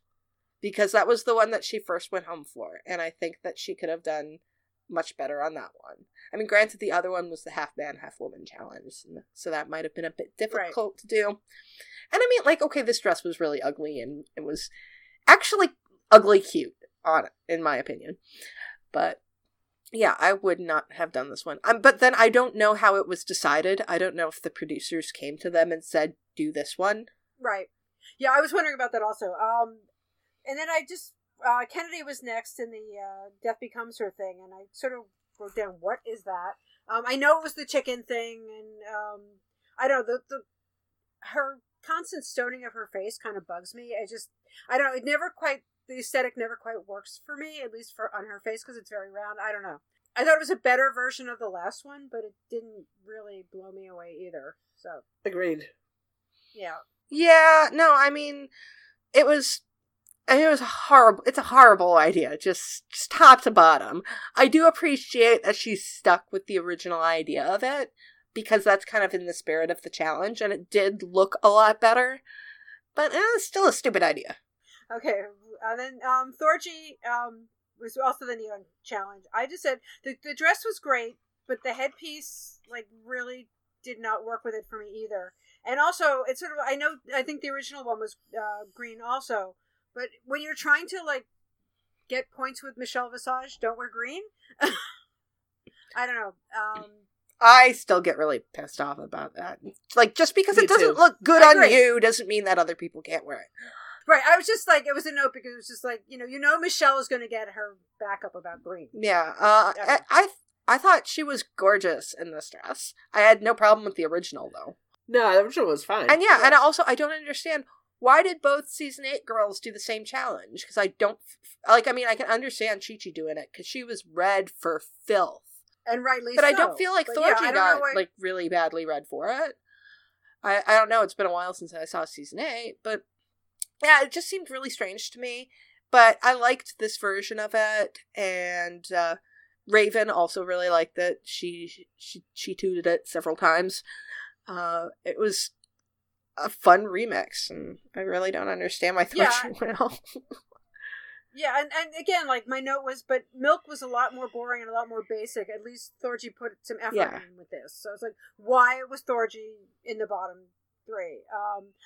because that was the one that she first went home for. And I think that she could have done much better on that one. Granted, the other one was the half man, half woman challenge. So that might have been a bit difficult to do. And this dress was really ugly. And it was actually ugly cute, in my opinion. But yeah, I would not have done this one. But then I don't know how it was decided. I don't know if the producers came to them and said, do this one. Right. Yeah, I was wondering about that also. And then I just, Kennedy was next in the Death Becomes Her thing, and I sort of wrote down, what is that? I know it was the chicken thing, and I don't know, her constant stoning of her face kind of bugs me. I don't know, the aesthetic never quite works for me, at least on her face, because it's very round. I don't know. I thought it was a better version of the last one, but it didn't really blow me away either, so. Agreed. Yeah. Yeah, no, it was... And it was horrible. It's a horrible idea, just top to bottom. I do appreciate that she stuck with the original idea of it, because that's kind of in the spirit of the challenge, and it did look a lot better. But it's still a stupid idea. Okay, and then Thorgy was also the neon challenge. I just said the dress was great, but the headpiece really did not work with it for me either. And also, it's sort of I think the original one was green also. But when you're trying to, get points with Michelle Visage, don't wear green? I don't know. I still get really pissed off about that. Just because it doesn't look good on you doesn't mean that other people can't wear it. Right. I was just it was a note because it was just Michelle is going to get her back up about green. Yeah. I thought she was gorgeous in this dress. I had no problem with the original, though. No, the original was fine. And yeah. And also, I don't understand... Why did both Season 8 girls do the same challenge? Because I don't... I can understand Chi-Chi doing it, because she was red for filth. And rightly so. But I don't feel like Thorgy got, really badly red for it. I don't know. It's been a while since I saw Season 8, but... Yeah, it just seemed really strange to me. But I liked this version of it, and Raven also really liked it. She tooted it several times. It was a fun remix, and I really don't understand why Thorgy went off. Yeah, and again, like, my note was, but Milk was a lot more boring and a lot more basic. At least Thorgy put some effort in with this. So it's like, why was Thorgy in the bottom three?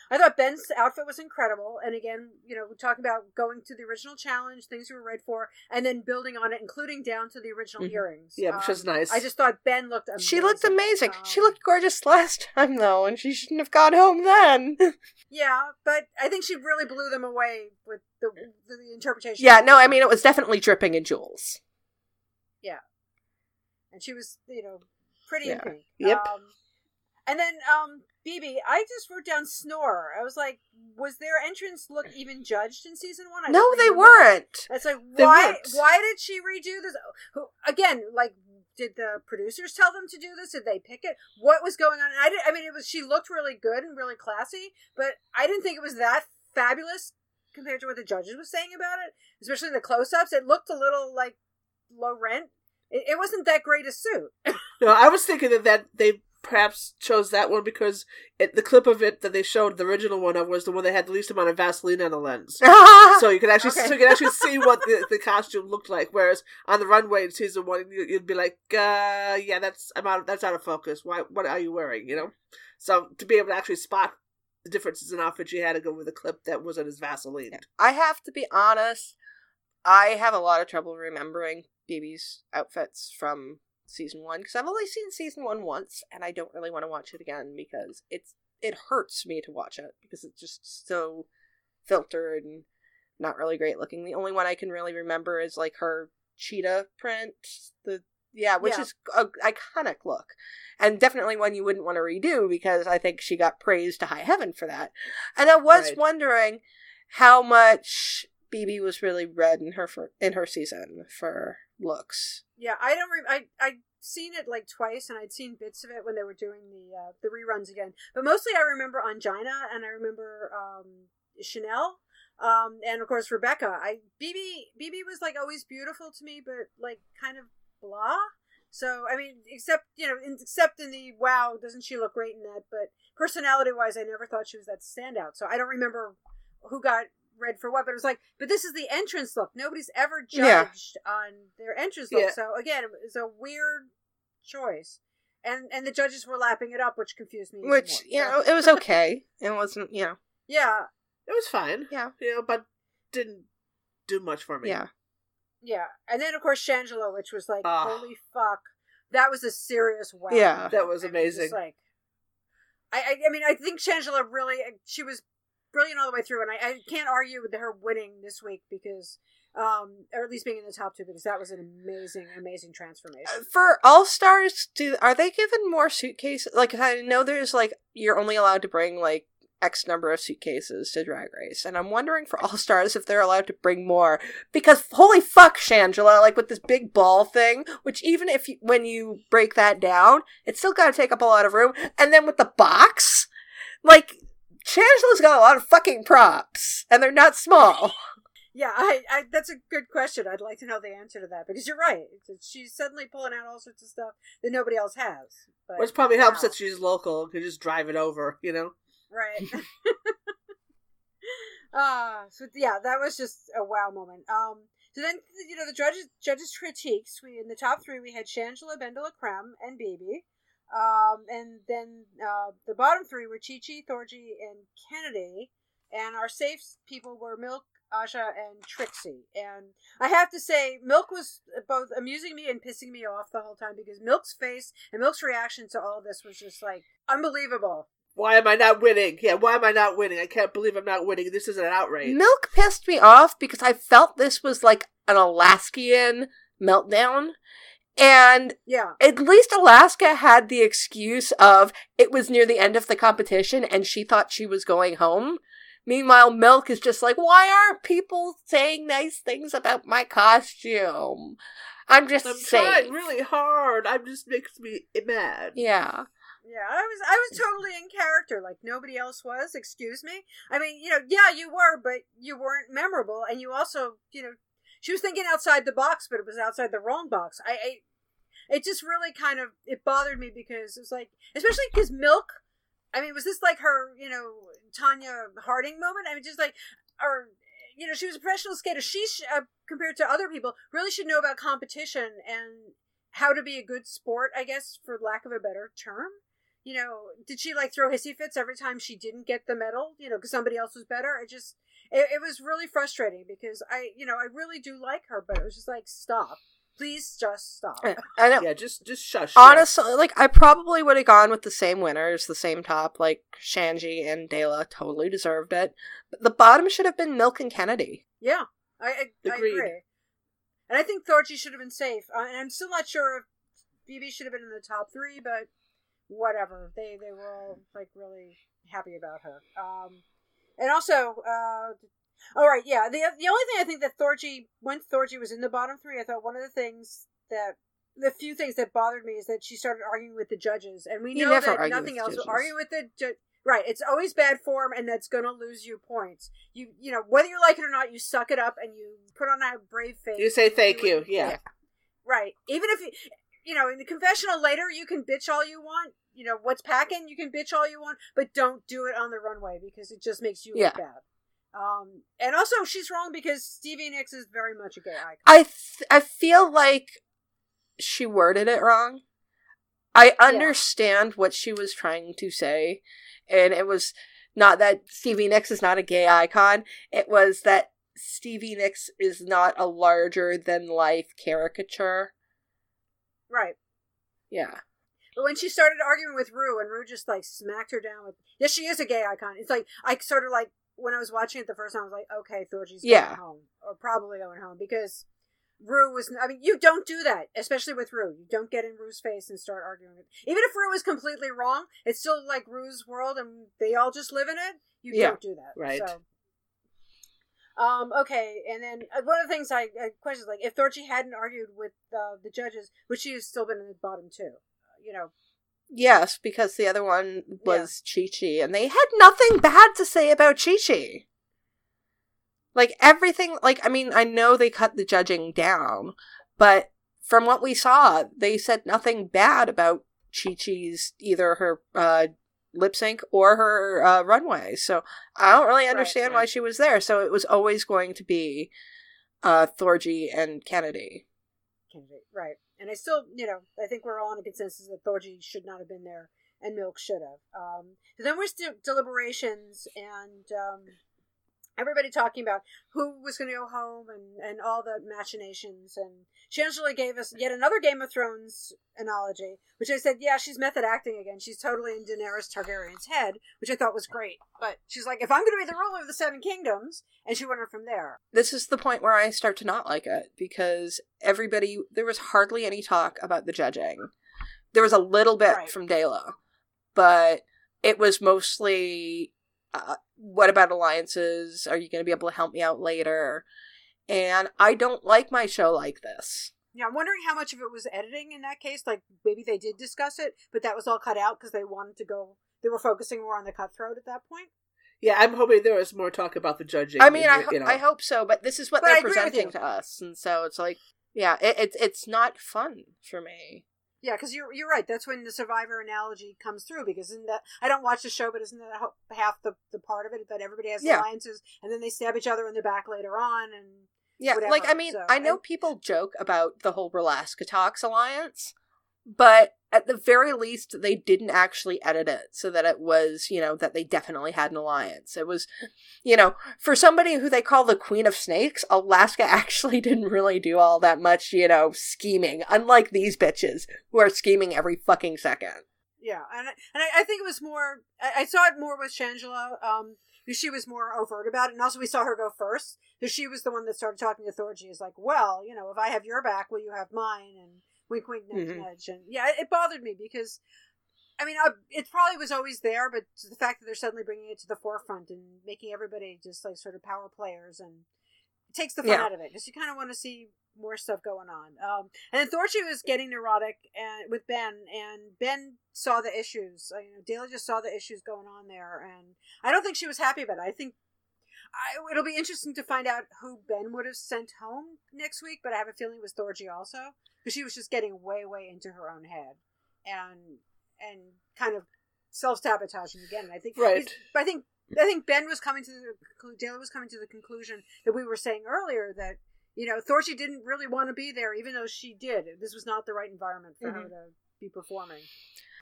I thought Ben's outfit was incredible. And again, you know, we talk about going to the original challenge, things you were read for, and then building on it, including down to the original earrings. Yeah, which was nice. I just thought Ben looked amazing. She looked amazing. She looked gorgeous last time, though, and she shouldn't have gone home then. Yeah, but I think she really blew them away with the interpretation. Yeah, no, I mean, it was definitely dripping in jewels. Yeah. And she was, you know, pretty in pink. Yep. And then BB, I just wrote down snore. I was like, was their entrance look even judged in season one? No, they weren't. It's like, why did she redo this? Again, like, did the producers tell them to do this? Did they pick it? What was going on? And she looked really good and really classy, but I didn't think it was that fabulous compared to what the judges were saying about it, especially in the close-ups. It looked a little like low rent. It wasn't that great a suit. No, I was thinking that they perhaps chose that one because the clip of it that they showed, the original one of, was the one that had the least amount of Vaseline on the lens. So you could actually see what the costume looked like, whereas on the runway in season one, you'd be like, yeah, that's out of focus. Why? What are you wearing, you know? So to be able to actually spot the differences in outfits, you had to go with a clip that wasn't as Vaseline. I have to be honest, I have a lot of trouble remembering BB's outfits from season one, because I've only seen season one once, and I don't really want to watch it again because it hurts me to watch it because it's just so filtered and not really great looking. The only one I can really remember is like her cheetah print, which is an iconic look, and definitely one you wouldn't want to redo because I think she got praised to high heaven for that. And I was wondering how much BB was really read in her season for looks. Yeah, I don't. I'd seen it like twice, and I'd seen bits of it when they were doing the reruns again. But mostly, I remember Angina, and I remember Chanel, and of course Rebecca. BB was like always beautiful to me, but like kind of blah. So I mean, except in the wow, doesn't she look great in that? But personality wise, I never thought she was that standout. So I don't remember who got read for what, but it was like, but this is the entrance look. Nobody's ever judged on their entrance look. Yeah. So again, it was a weird choice, and the judges were lapping it up, which confused me. Which more, it was okay. It wasn't, it was fine. Yeah, but didn't do much for me. Yeah. And then of course Shangela, which was like, holy fuck, that was a serious wow. Yeah, that was amazing. Was like, I think Shangela really, she was brilliant all the way through, and I can't argue with her winning this week because, or at least being in the top two, because that was an amazing, amazing transformation. For All Stars, are they given more suitcases? Like, I know there's like, you're only allowed to bring like X number of suitcases to Drag Race, and I'm wondering for All Stars if they're allowed to bring more, because holy fuck, Shangela, like with this big ball thing, which even if when you break that down, it's still gotta take up a lot of room, and then with the box, like, Shangela's got a lot of fucking props, and they're not small. Yeah, I that's a good question. I'd like to know the answer to that, because you're right. She's suddenly pulling out all sorts of stuff that nobody else has. But which probably helps that she's local and can just drive it over, you know? Right. So yeah, that was just a wow moment. So then, you know, the judges' critiques. In the top three, we had Shangela, Ben de la Creme, and BB. And then the bottom three were Chi-Chi, Thorgy, and Kennedy. And our safe people were Milk, Aja, and Trixie. And I have to say, Milk was both amusing me and pissing me off the whole time, because Milk's face and Milk's reaction to all of this was just like unbelievable. Why am I not winning? Yeah, why am I not winning? I can't believe I'm not winning. This is an outrage. Milk pissed me off because I felt this was like an Alaskan meltdown. And at least Alaska had the excuse of it was near the end of the competition and she thought she was going home. Meanwhile, Milk is just like, why aren't people saying nice things about my costume? I'm trying really hard. I'm just makes me mad. Yeah. Yeah, I was totally in character, like nobody else was, excuse me. I mean, you know, yeah, you were, but you weren't memorable, and you also, you know, she was thinking outside the box, but it was outside the wrong box. It just really kind of bothered me, because it was like, especially because Milk I mean, was this like her, you know, Tanya Harding moment? I mean, just like, or, you know, she was a professional skater. She, compared to other people, really should know about competition and how to be a good sport, I guess, for lack of a better term. You know, did she like throw hissy fits every time she didn't get the medal, you know, because somebody else was better? It was really frustrating because I really do like her, but it was just like, stop. Please just stop. I know. Yeah, just shush. Honestly, yeah. Like, I probably would have gone with the same winners, the same top, like Shanji and Dela totally deserved it. But the bottom should have been Milk and Kennedy. Yeah, I agree. And I think Thorgy should have been safe. And I'm still not sure if BB should have been in the top three, but whatever. They were all, like, really happy about her. And also, all right, yeah. The only thing I think that Thorgy, when Thorgy was in the bottom three, I thought one of the few things that bothered me is that she started arguing with the judges. And we know that nothing else will argue with the judges. Right, it's always bad form, and that's going to lose you points. You know, whether you like it or not, you suck it up and you put on a brave face. You say thank you, yeah. Right, even if you know, in the confessional later, you can bitch all you want. You know what's packing, you can bitch all you want, but don't do it on the runway because it just makes you look bad. And also, she's wrong because Stevie Nicks is very much a gay icon. I feel like she worded it wrong. I understand what she was trying to say. And it was not that Stevie Nicks is not a gay icon. It was that Stevie Nicks is not a larger-than-life caricature. Right. Yeah. But when she started arguing with Rue, and Rue just, like, smacked her down with, yes, she is a gay icon. It's like, I sort of, like, when I was watching it the first time, I was like, okay, Thorgy's going home. Or probably going home. Because Rue was, I mean, you don't do that, especially with Rue. You don't get in Rue's face and start arguing. Even if Rue is completely wrong, it's still like Rue's world and they all just live in it. You don't do that. Right. So, okay, and then one of the things I questioned, like, if Thorgy hadn't argued with the judges, would she have still been in the bottom two? You know? Yes, because the other one was Chi-Chi, and they had nothing bad to say about Chi-Chi. Like, everything, like, I mean, I know they cut the judging down, but from what we saw, they said nothing bad about Chi-Chi's, either her lip sync or her runway. So I don't really understand why she was there. So it was always going to be Thorgy and Kennedy. Kennedy, right. And I still, you know, I think we're all in a consensus that Thorgy should not have been there, and Milk should have. Then we're still deliberations, and everybody talking about who was going to go home and all the machinations. And Shangela gave us yet another Game of Thrones analogy, which I said, yeah, she's method acting again. She's totally in Daenerys Targaryen's head, which I thought was great. But she's like, if I'm going to be the ruler of the Seven Kingdoms, and she went on from there. This is the point where I start to not like it, because everybody, there was hardly any talk about the judging. There was a little bit from Dela, but it was mostly... what about alliances? Are you going to be able to help me out later? And I don't like my show like this. Yeah, I'm wondering how much of it was editing in that case. Like, maybe they did discuss it, but that was all cut out because they wanted to go... They were focusing more on the cutthroat at that point. Yeah, I'm hoping there was more talk about the judging. I mean, I hope so, but this is what they're presenting to us. And so it's like, yeah, it's not fun for me. Yeah, because you're right. That's when the Survivor analogy comes through, because isn't that, I don't watch the show, but isn't that half the part of it, that everybody has alliances, and then they stab each other in the back later on, and whatever. Like, I mean, so, I know people joke about the whole Alaska Talks alliance, but at the very least, they didn't actually edit it so that it was, you know, that they definitely had an alliance. It was, you know, for somebody who they call the Queen of Snakes, Alaska actually didn't really do all that much, you know, scheming, unlike these bitches who are scheming every fucking second. Yeah, and I think it was more, I saw it more with Shangela, because she was more overt about it, and also we saw her go first, because she was the one that started talking to Thorgy, is like, well, you know, if I have your back, will you have mine, and wink, wink, nudge, nudge. And yeah, it bothered me because, I mean, it probably was always there, but the fact that they're suddenly bringing it to the forefront and making everybody just like sort of power players, and it takes the fun out of it because you kind of want to see more stuff going on. And then Thorgy was getting neurotic with Ben, and Ben saw the issues. You know, Dela just saw the issues going on there, and I don't think she was happy about it. I think it'll be interesting to find out who Ben would have sent home next week, but I have a feeling it was Thorgy also. Because she was just getting way into her own head and kind of self-sabotaging again. And I think I think Ben was coming to the Dale was coming to the conclusion that we were saying earlier that, you know, Thorgy didn't really want to be there, even though she did. This was not the right environment for her to be performing.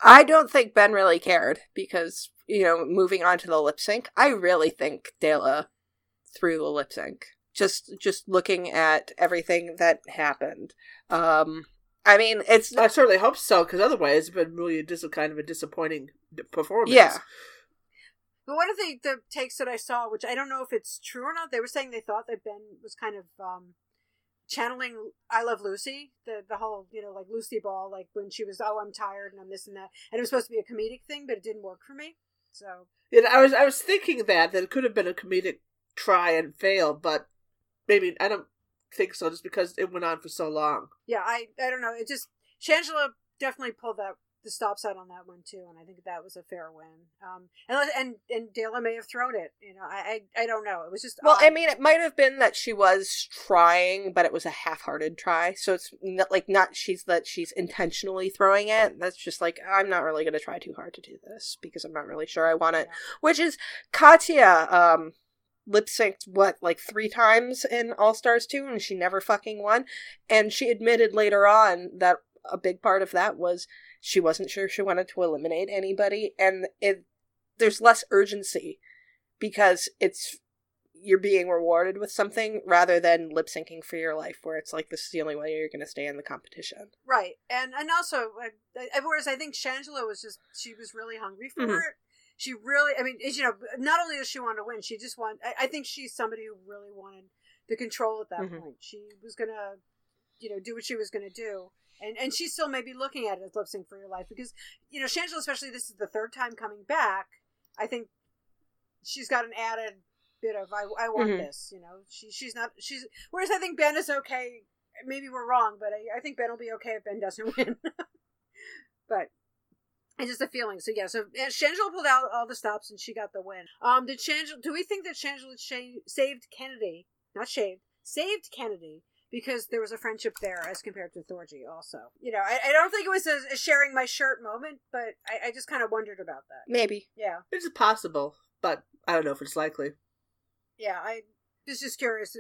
I don't think Ben really cared because, you know, moving on to the lip sync, I really think Dela threw the lip sync. Just looking at everything that happened. I mean, it's... I certainly hope so, because otherwise it's been really kind of a disappointing performance. Yeah. But one of the takes that I saw, which I don't know if it's true or not, they were saying they thought that Ben was kind of channeling I Love Lucy, the whole, you know, like Lucy Ball, like when she was, oh, I'm tired and I'm this and that. And it was supposed to be a comedic thing, but it didn't work for me, so... And I was thinking that it could have been a comedic try and fail, but maybe, I don't think so, just because it went on for so long. Yeah, I don't know. It just, Shangela definitely pulled the stop sign on that one too, and I think that was a fair win. And Dela may have thrown it. You know, I don't know. It was just well, odd. I mean, it might have been that she was trying, but it was a half-hearted try. So it's not, like she's intentionally throwing it. That's just like I'm not really going to try too hard to do this because I'm not really sure I want it. Yeah. Which is Katya lip synced like 3 times in All-Stars 2, and she never fucking won. And she admitted later on that a big part of that was she wasn't sure she wanted to eliminate anybody, and there's less urgency because you're being rewarded with something rather than lip syncing for your life, where it's like this is the only way you're going to stay in the competition. Right, and also, whereas I think Shangela she was really hungry for it. She really, I mean, you know, not only does she want to win, she just wanted, I think she's somebody who really wanted the control at that point. She was going to, you know, do what she was going to do. And she still may be looking at it as lip sync for your life because, you know, Shangela, especially, this is the 3rd time coming back. I think she's got an added bit of, I want this, you know. She's not, whereas I think Ben is okay. Maybe we're wrong, but I think Ben will be okay if Ben doesn't win. But it's just a feeling. So, yeah, so Shangela pulled out all the stops and she got the win. Do we think that Shangela saved Kennedy because there was a friendship there as compared to Thorgy also? You know, I don't think it was a sharing my shirt moment, but I just kind of wondered about that. Maybe. Yeah. It's possible, but I don't know if it's likely. Yeah, I was just curious.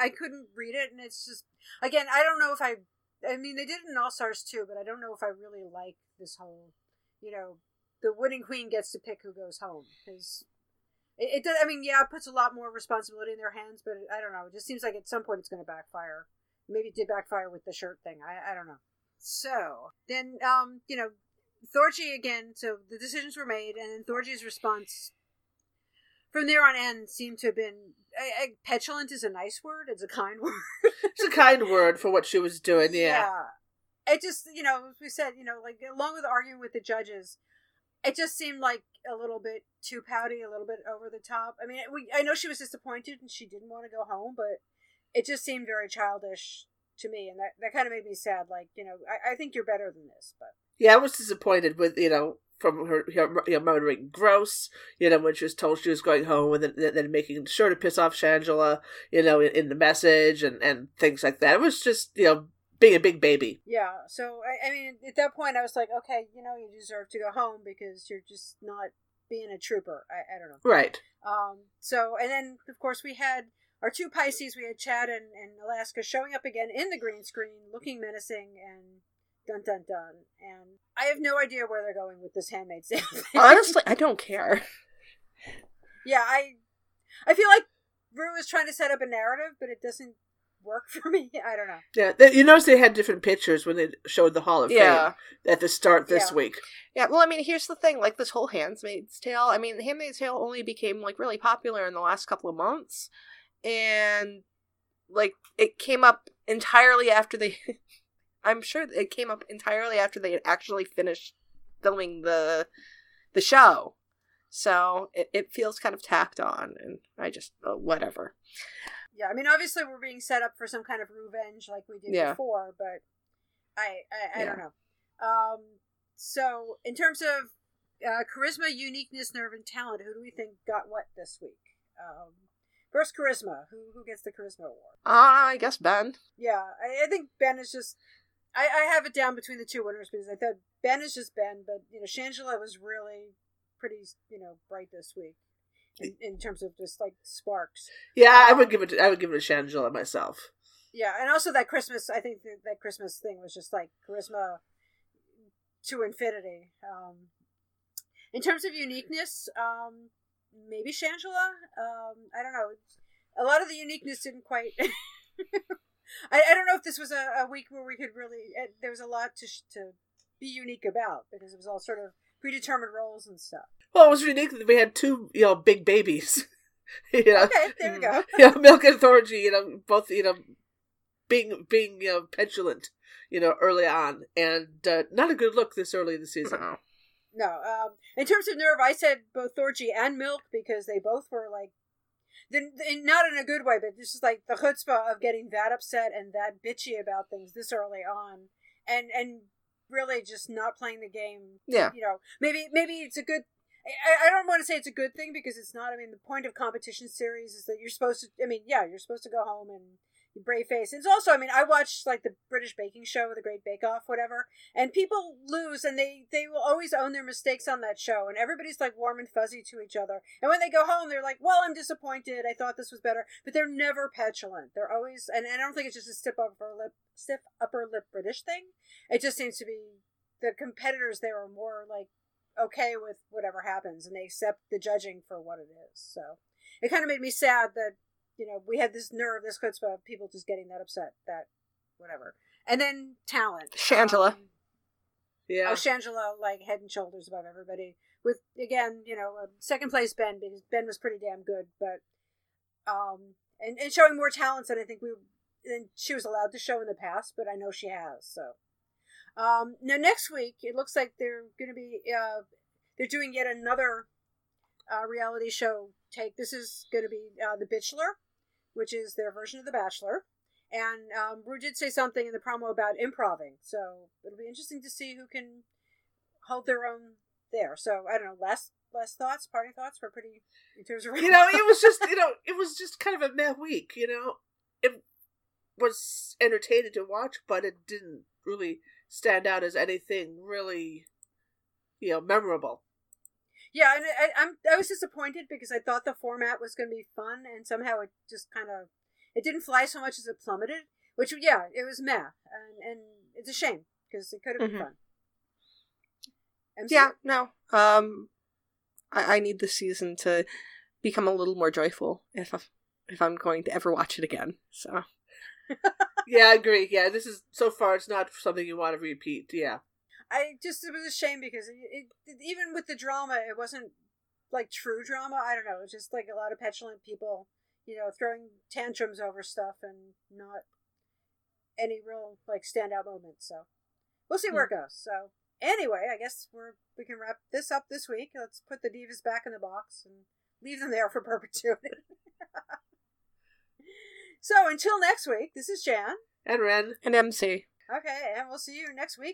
I couldn't read it, and it's just, again, I don't know if I mean, they did it in All-Stars 2, but I don't know if I really like this whole, you know, the winning queen gets to pick who goes home. Because it does, I mean, yeah, it puts a lot more responsibility in their hands, but I don't know. It just seems like at some point it's going to backfire. Maybe it did backfire with the shirt thing. I don't know. So then, you know, Thorgy again, so the decisions were made, and then Thorgy's response from there on end seemed to have been... petulant is a nice word. It's a kind word. It's a kind word for what she was doing, yeah. It just, you know, as we said, you know, like, along with arguing with the judges, it just seemed like a little bit too pouty, a little bit over the top. I mean, I know she was disappointed and she didn't want to go home, but it just seemed very childish to me, and that kind of made me sad. Like, you know, I think you're better than this, but... Yeah, I was disappointed with, you know, from her murdering Gross, you know, when she was told she was going home, and then making sure to piss off Shangela, you know, in the message and things like that. It was just, you know, being a big baby. Yeah, so, I mean, at that point I was like, okay, you know, you deserve to go home because you're just not being a trooper. I don't know. Right. So, and then, of course, we had our 2 Pisces. We had Chad and Alaska showing up again in the green screen, looking menacing and... Dun, dun, dun. And I have no idea where they're going with this Handmaid's Tale thing. Honestly, I don't care. Yeah, I feel like Rue is trying to set up a narrative, but it doesn't work for me. I don't know. Yeah, you notice they had different pictures when they showed the Hall of Fame at the start this week. Yeah, well, I mean, here's the thing. Like, this whole Handmaid's Tale, I mean, the Handmaid's Tale only became, like, really popular in the last couple of months. And, like, it came up entirely after they... I'm sure it came up entirely after they had actually finished filming the show. So it feels kind of tacked on, and I just, whatever. Yeah, I mean, obviously we're being set up for some kind of revenge like we did before, but I don't know. So, in terms of charisma, uniqueness, nerve, and talent, who do we think got what this week? First, charisma. Who gets the charisma award? I guess Ben. Yeah, I think Ben is just... I have it down between the two winners because I thought Ben is just Ben, but you know, Shangela was really pretty, you know, bright this week in terms of just like sparks. Yeah, I would give it to Shangela myself. Yeah, and also that Christmas, I think that Christmas thing was just like charisma to infinity. In terms of uniqueness, maybe Shangela. I don't know. A lot of the uniqueness didn't quite. I don't know if this was a week where we could really. There was a lot to be unique about because it was all sort of predetermined roles and stuff. Well, it was unique that we had two, you know, big babies. You know, okay, there we go. You know, Milk and Thorgy, you know, both, you know, being you know, petulant, you know, early on, and not a good look this early in the season. Uh-huh. No, in terms of nerve, I said both Thorgy and Milk because they both were like. Not in a good way, but this is like the chutzpah of getting that upset and that bitchy about things this early on, and really just not playing the game. Yeah, you know, maybe it's a good. I don't want to say it's a good thing because it's not. I mean, the point of competition series is that you're supposed to. I mean, yeah, you're supposed to go home and brave face. It's also, I mean, I watched like the British baking show, The Great Bake Off, whatever, and people lose, and they will always own their mistakes on that show, and everybody's like warm and fuzzy to each other, and when they go home they're like, well, I'm disappointed, I thought this was better, but they're never petulant. They're always, and I don't think it's just a stiff upper lip British thing. It just seems to be the competitors there are more like okay with whatever happens, and they accept the judging for what it is. So it kind of made me sad that, you know, we had this nerve, this chutzpah of people just getting that upset, that whatever. And then talent. Shangela. Yeah. Oh, Shangela, like, head and shoulders above everybody. With, again, you know, second place Ben, because Ben was pretty damn good, but, and showing more talents than I think she was allowed to show in the past, but I know she has, so. Now, next week, it looks like they're going to be, they're doing yet another reality show take. This is going to be The Bitchler, which is their version of The Bachelor. And Rue did say something in the promo about improving. So it'll be interesting to see who can hold their own there. So I don't know, last thoughts, party thoughts were pretty in terms of, you know, it was just kind of a meh week, you know. It was entertaining to watch, but it didn't really stand out as anything really, you know, memorable. Yeah, and I was disappointed because I thought the format was going to be fun, and somehow it just kind of, it didn't fly so much as it plummeted, which, yeah, it was meh, and it's a shame, because it could have been fun. Yeah, no, I need this season to become a little more joyful if I'm going to ever watch it again, so. Yeah, I agree, yeah, this is, so far, it's not something you want to repeat, yeah. It was a shame because it, even with the drama, it wasn't like true drama. I don't know. It was just like a lot of petulant people, you know, throwing tantrums over stuff and not any real like standout moments. So we'll see where it goes. So anyway, I guess we can wrap this up this week. Let's put the divas back in the box and leave them there for perpetuity. So until next week, this is Jan. And Ren. And MC. Okay, and we'll see you next week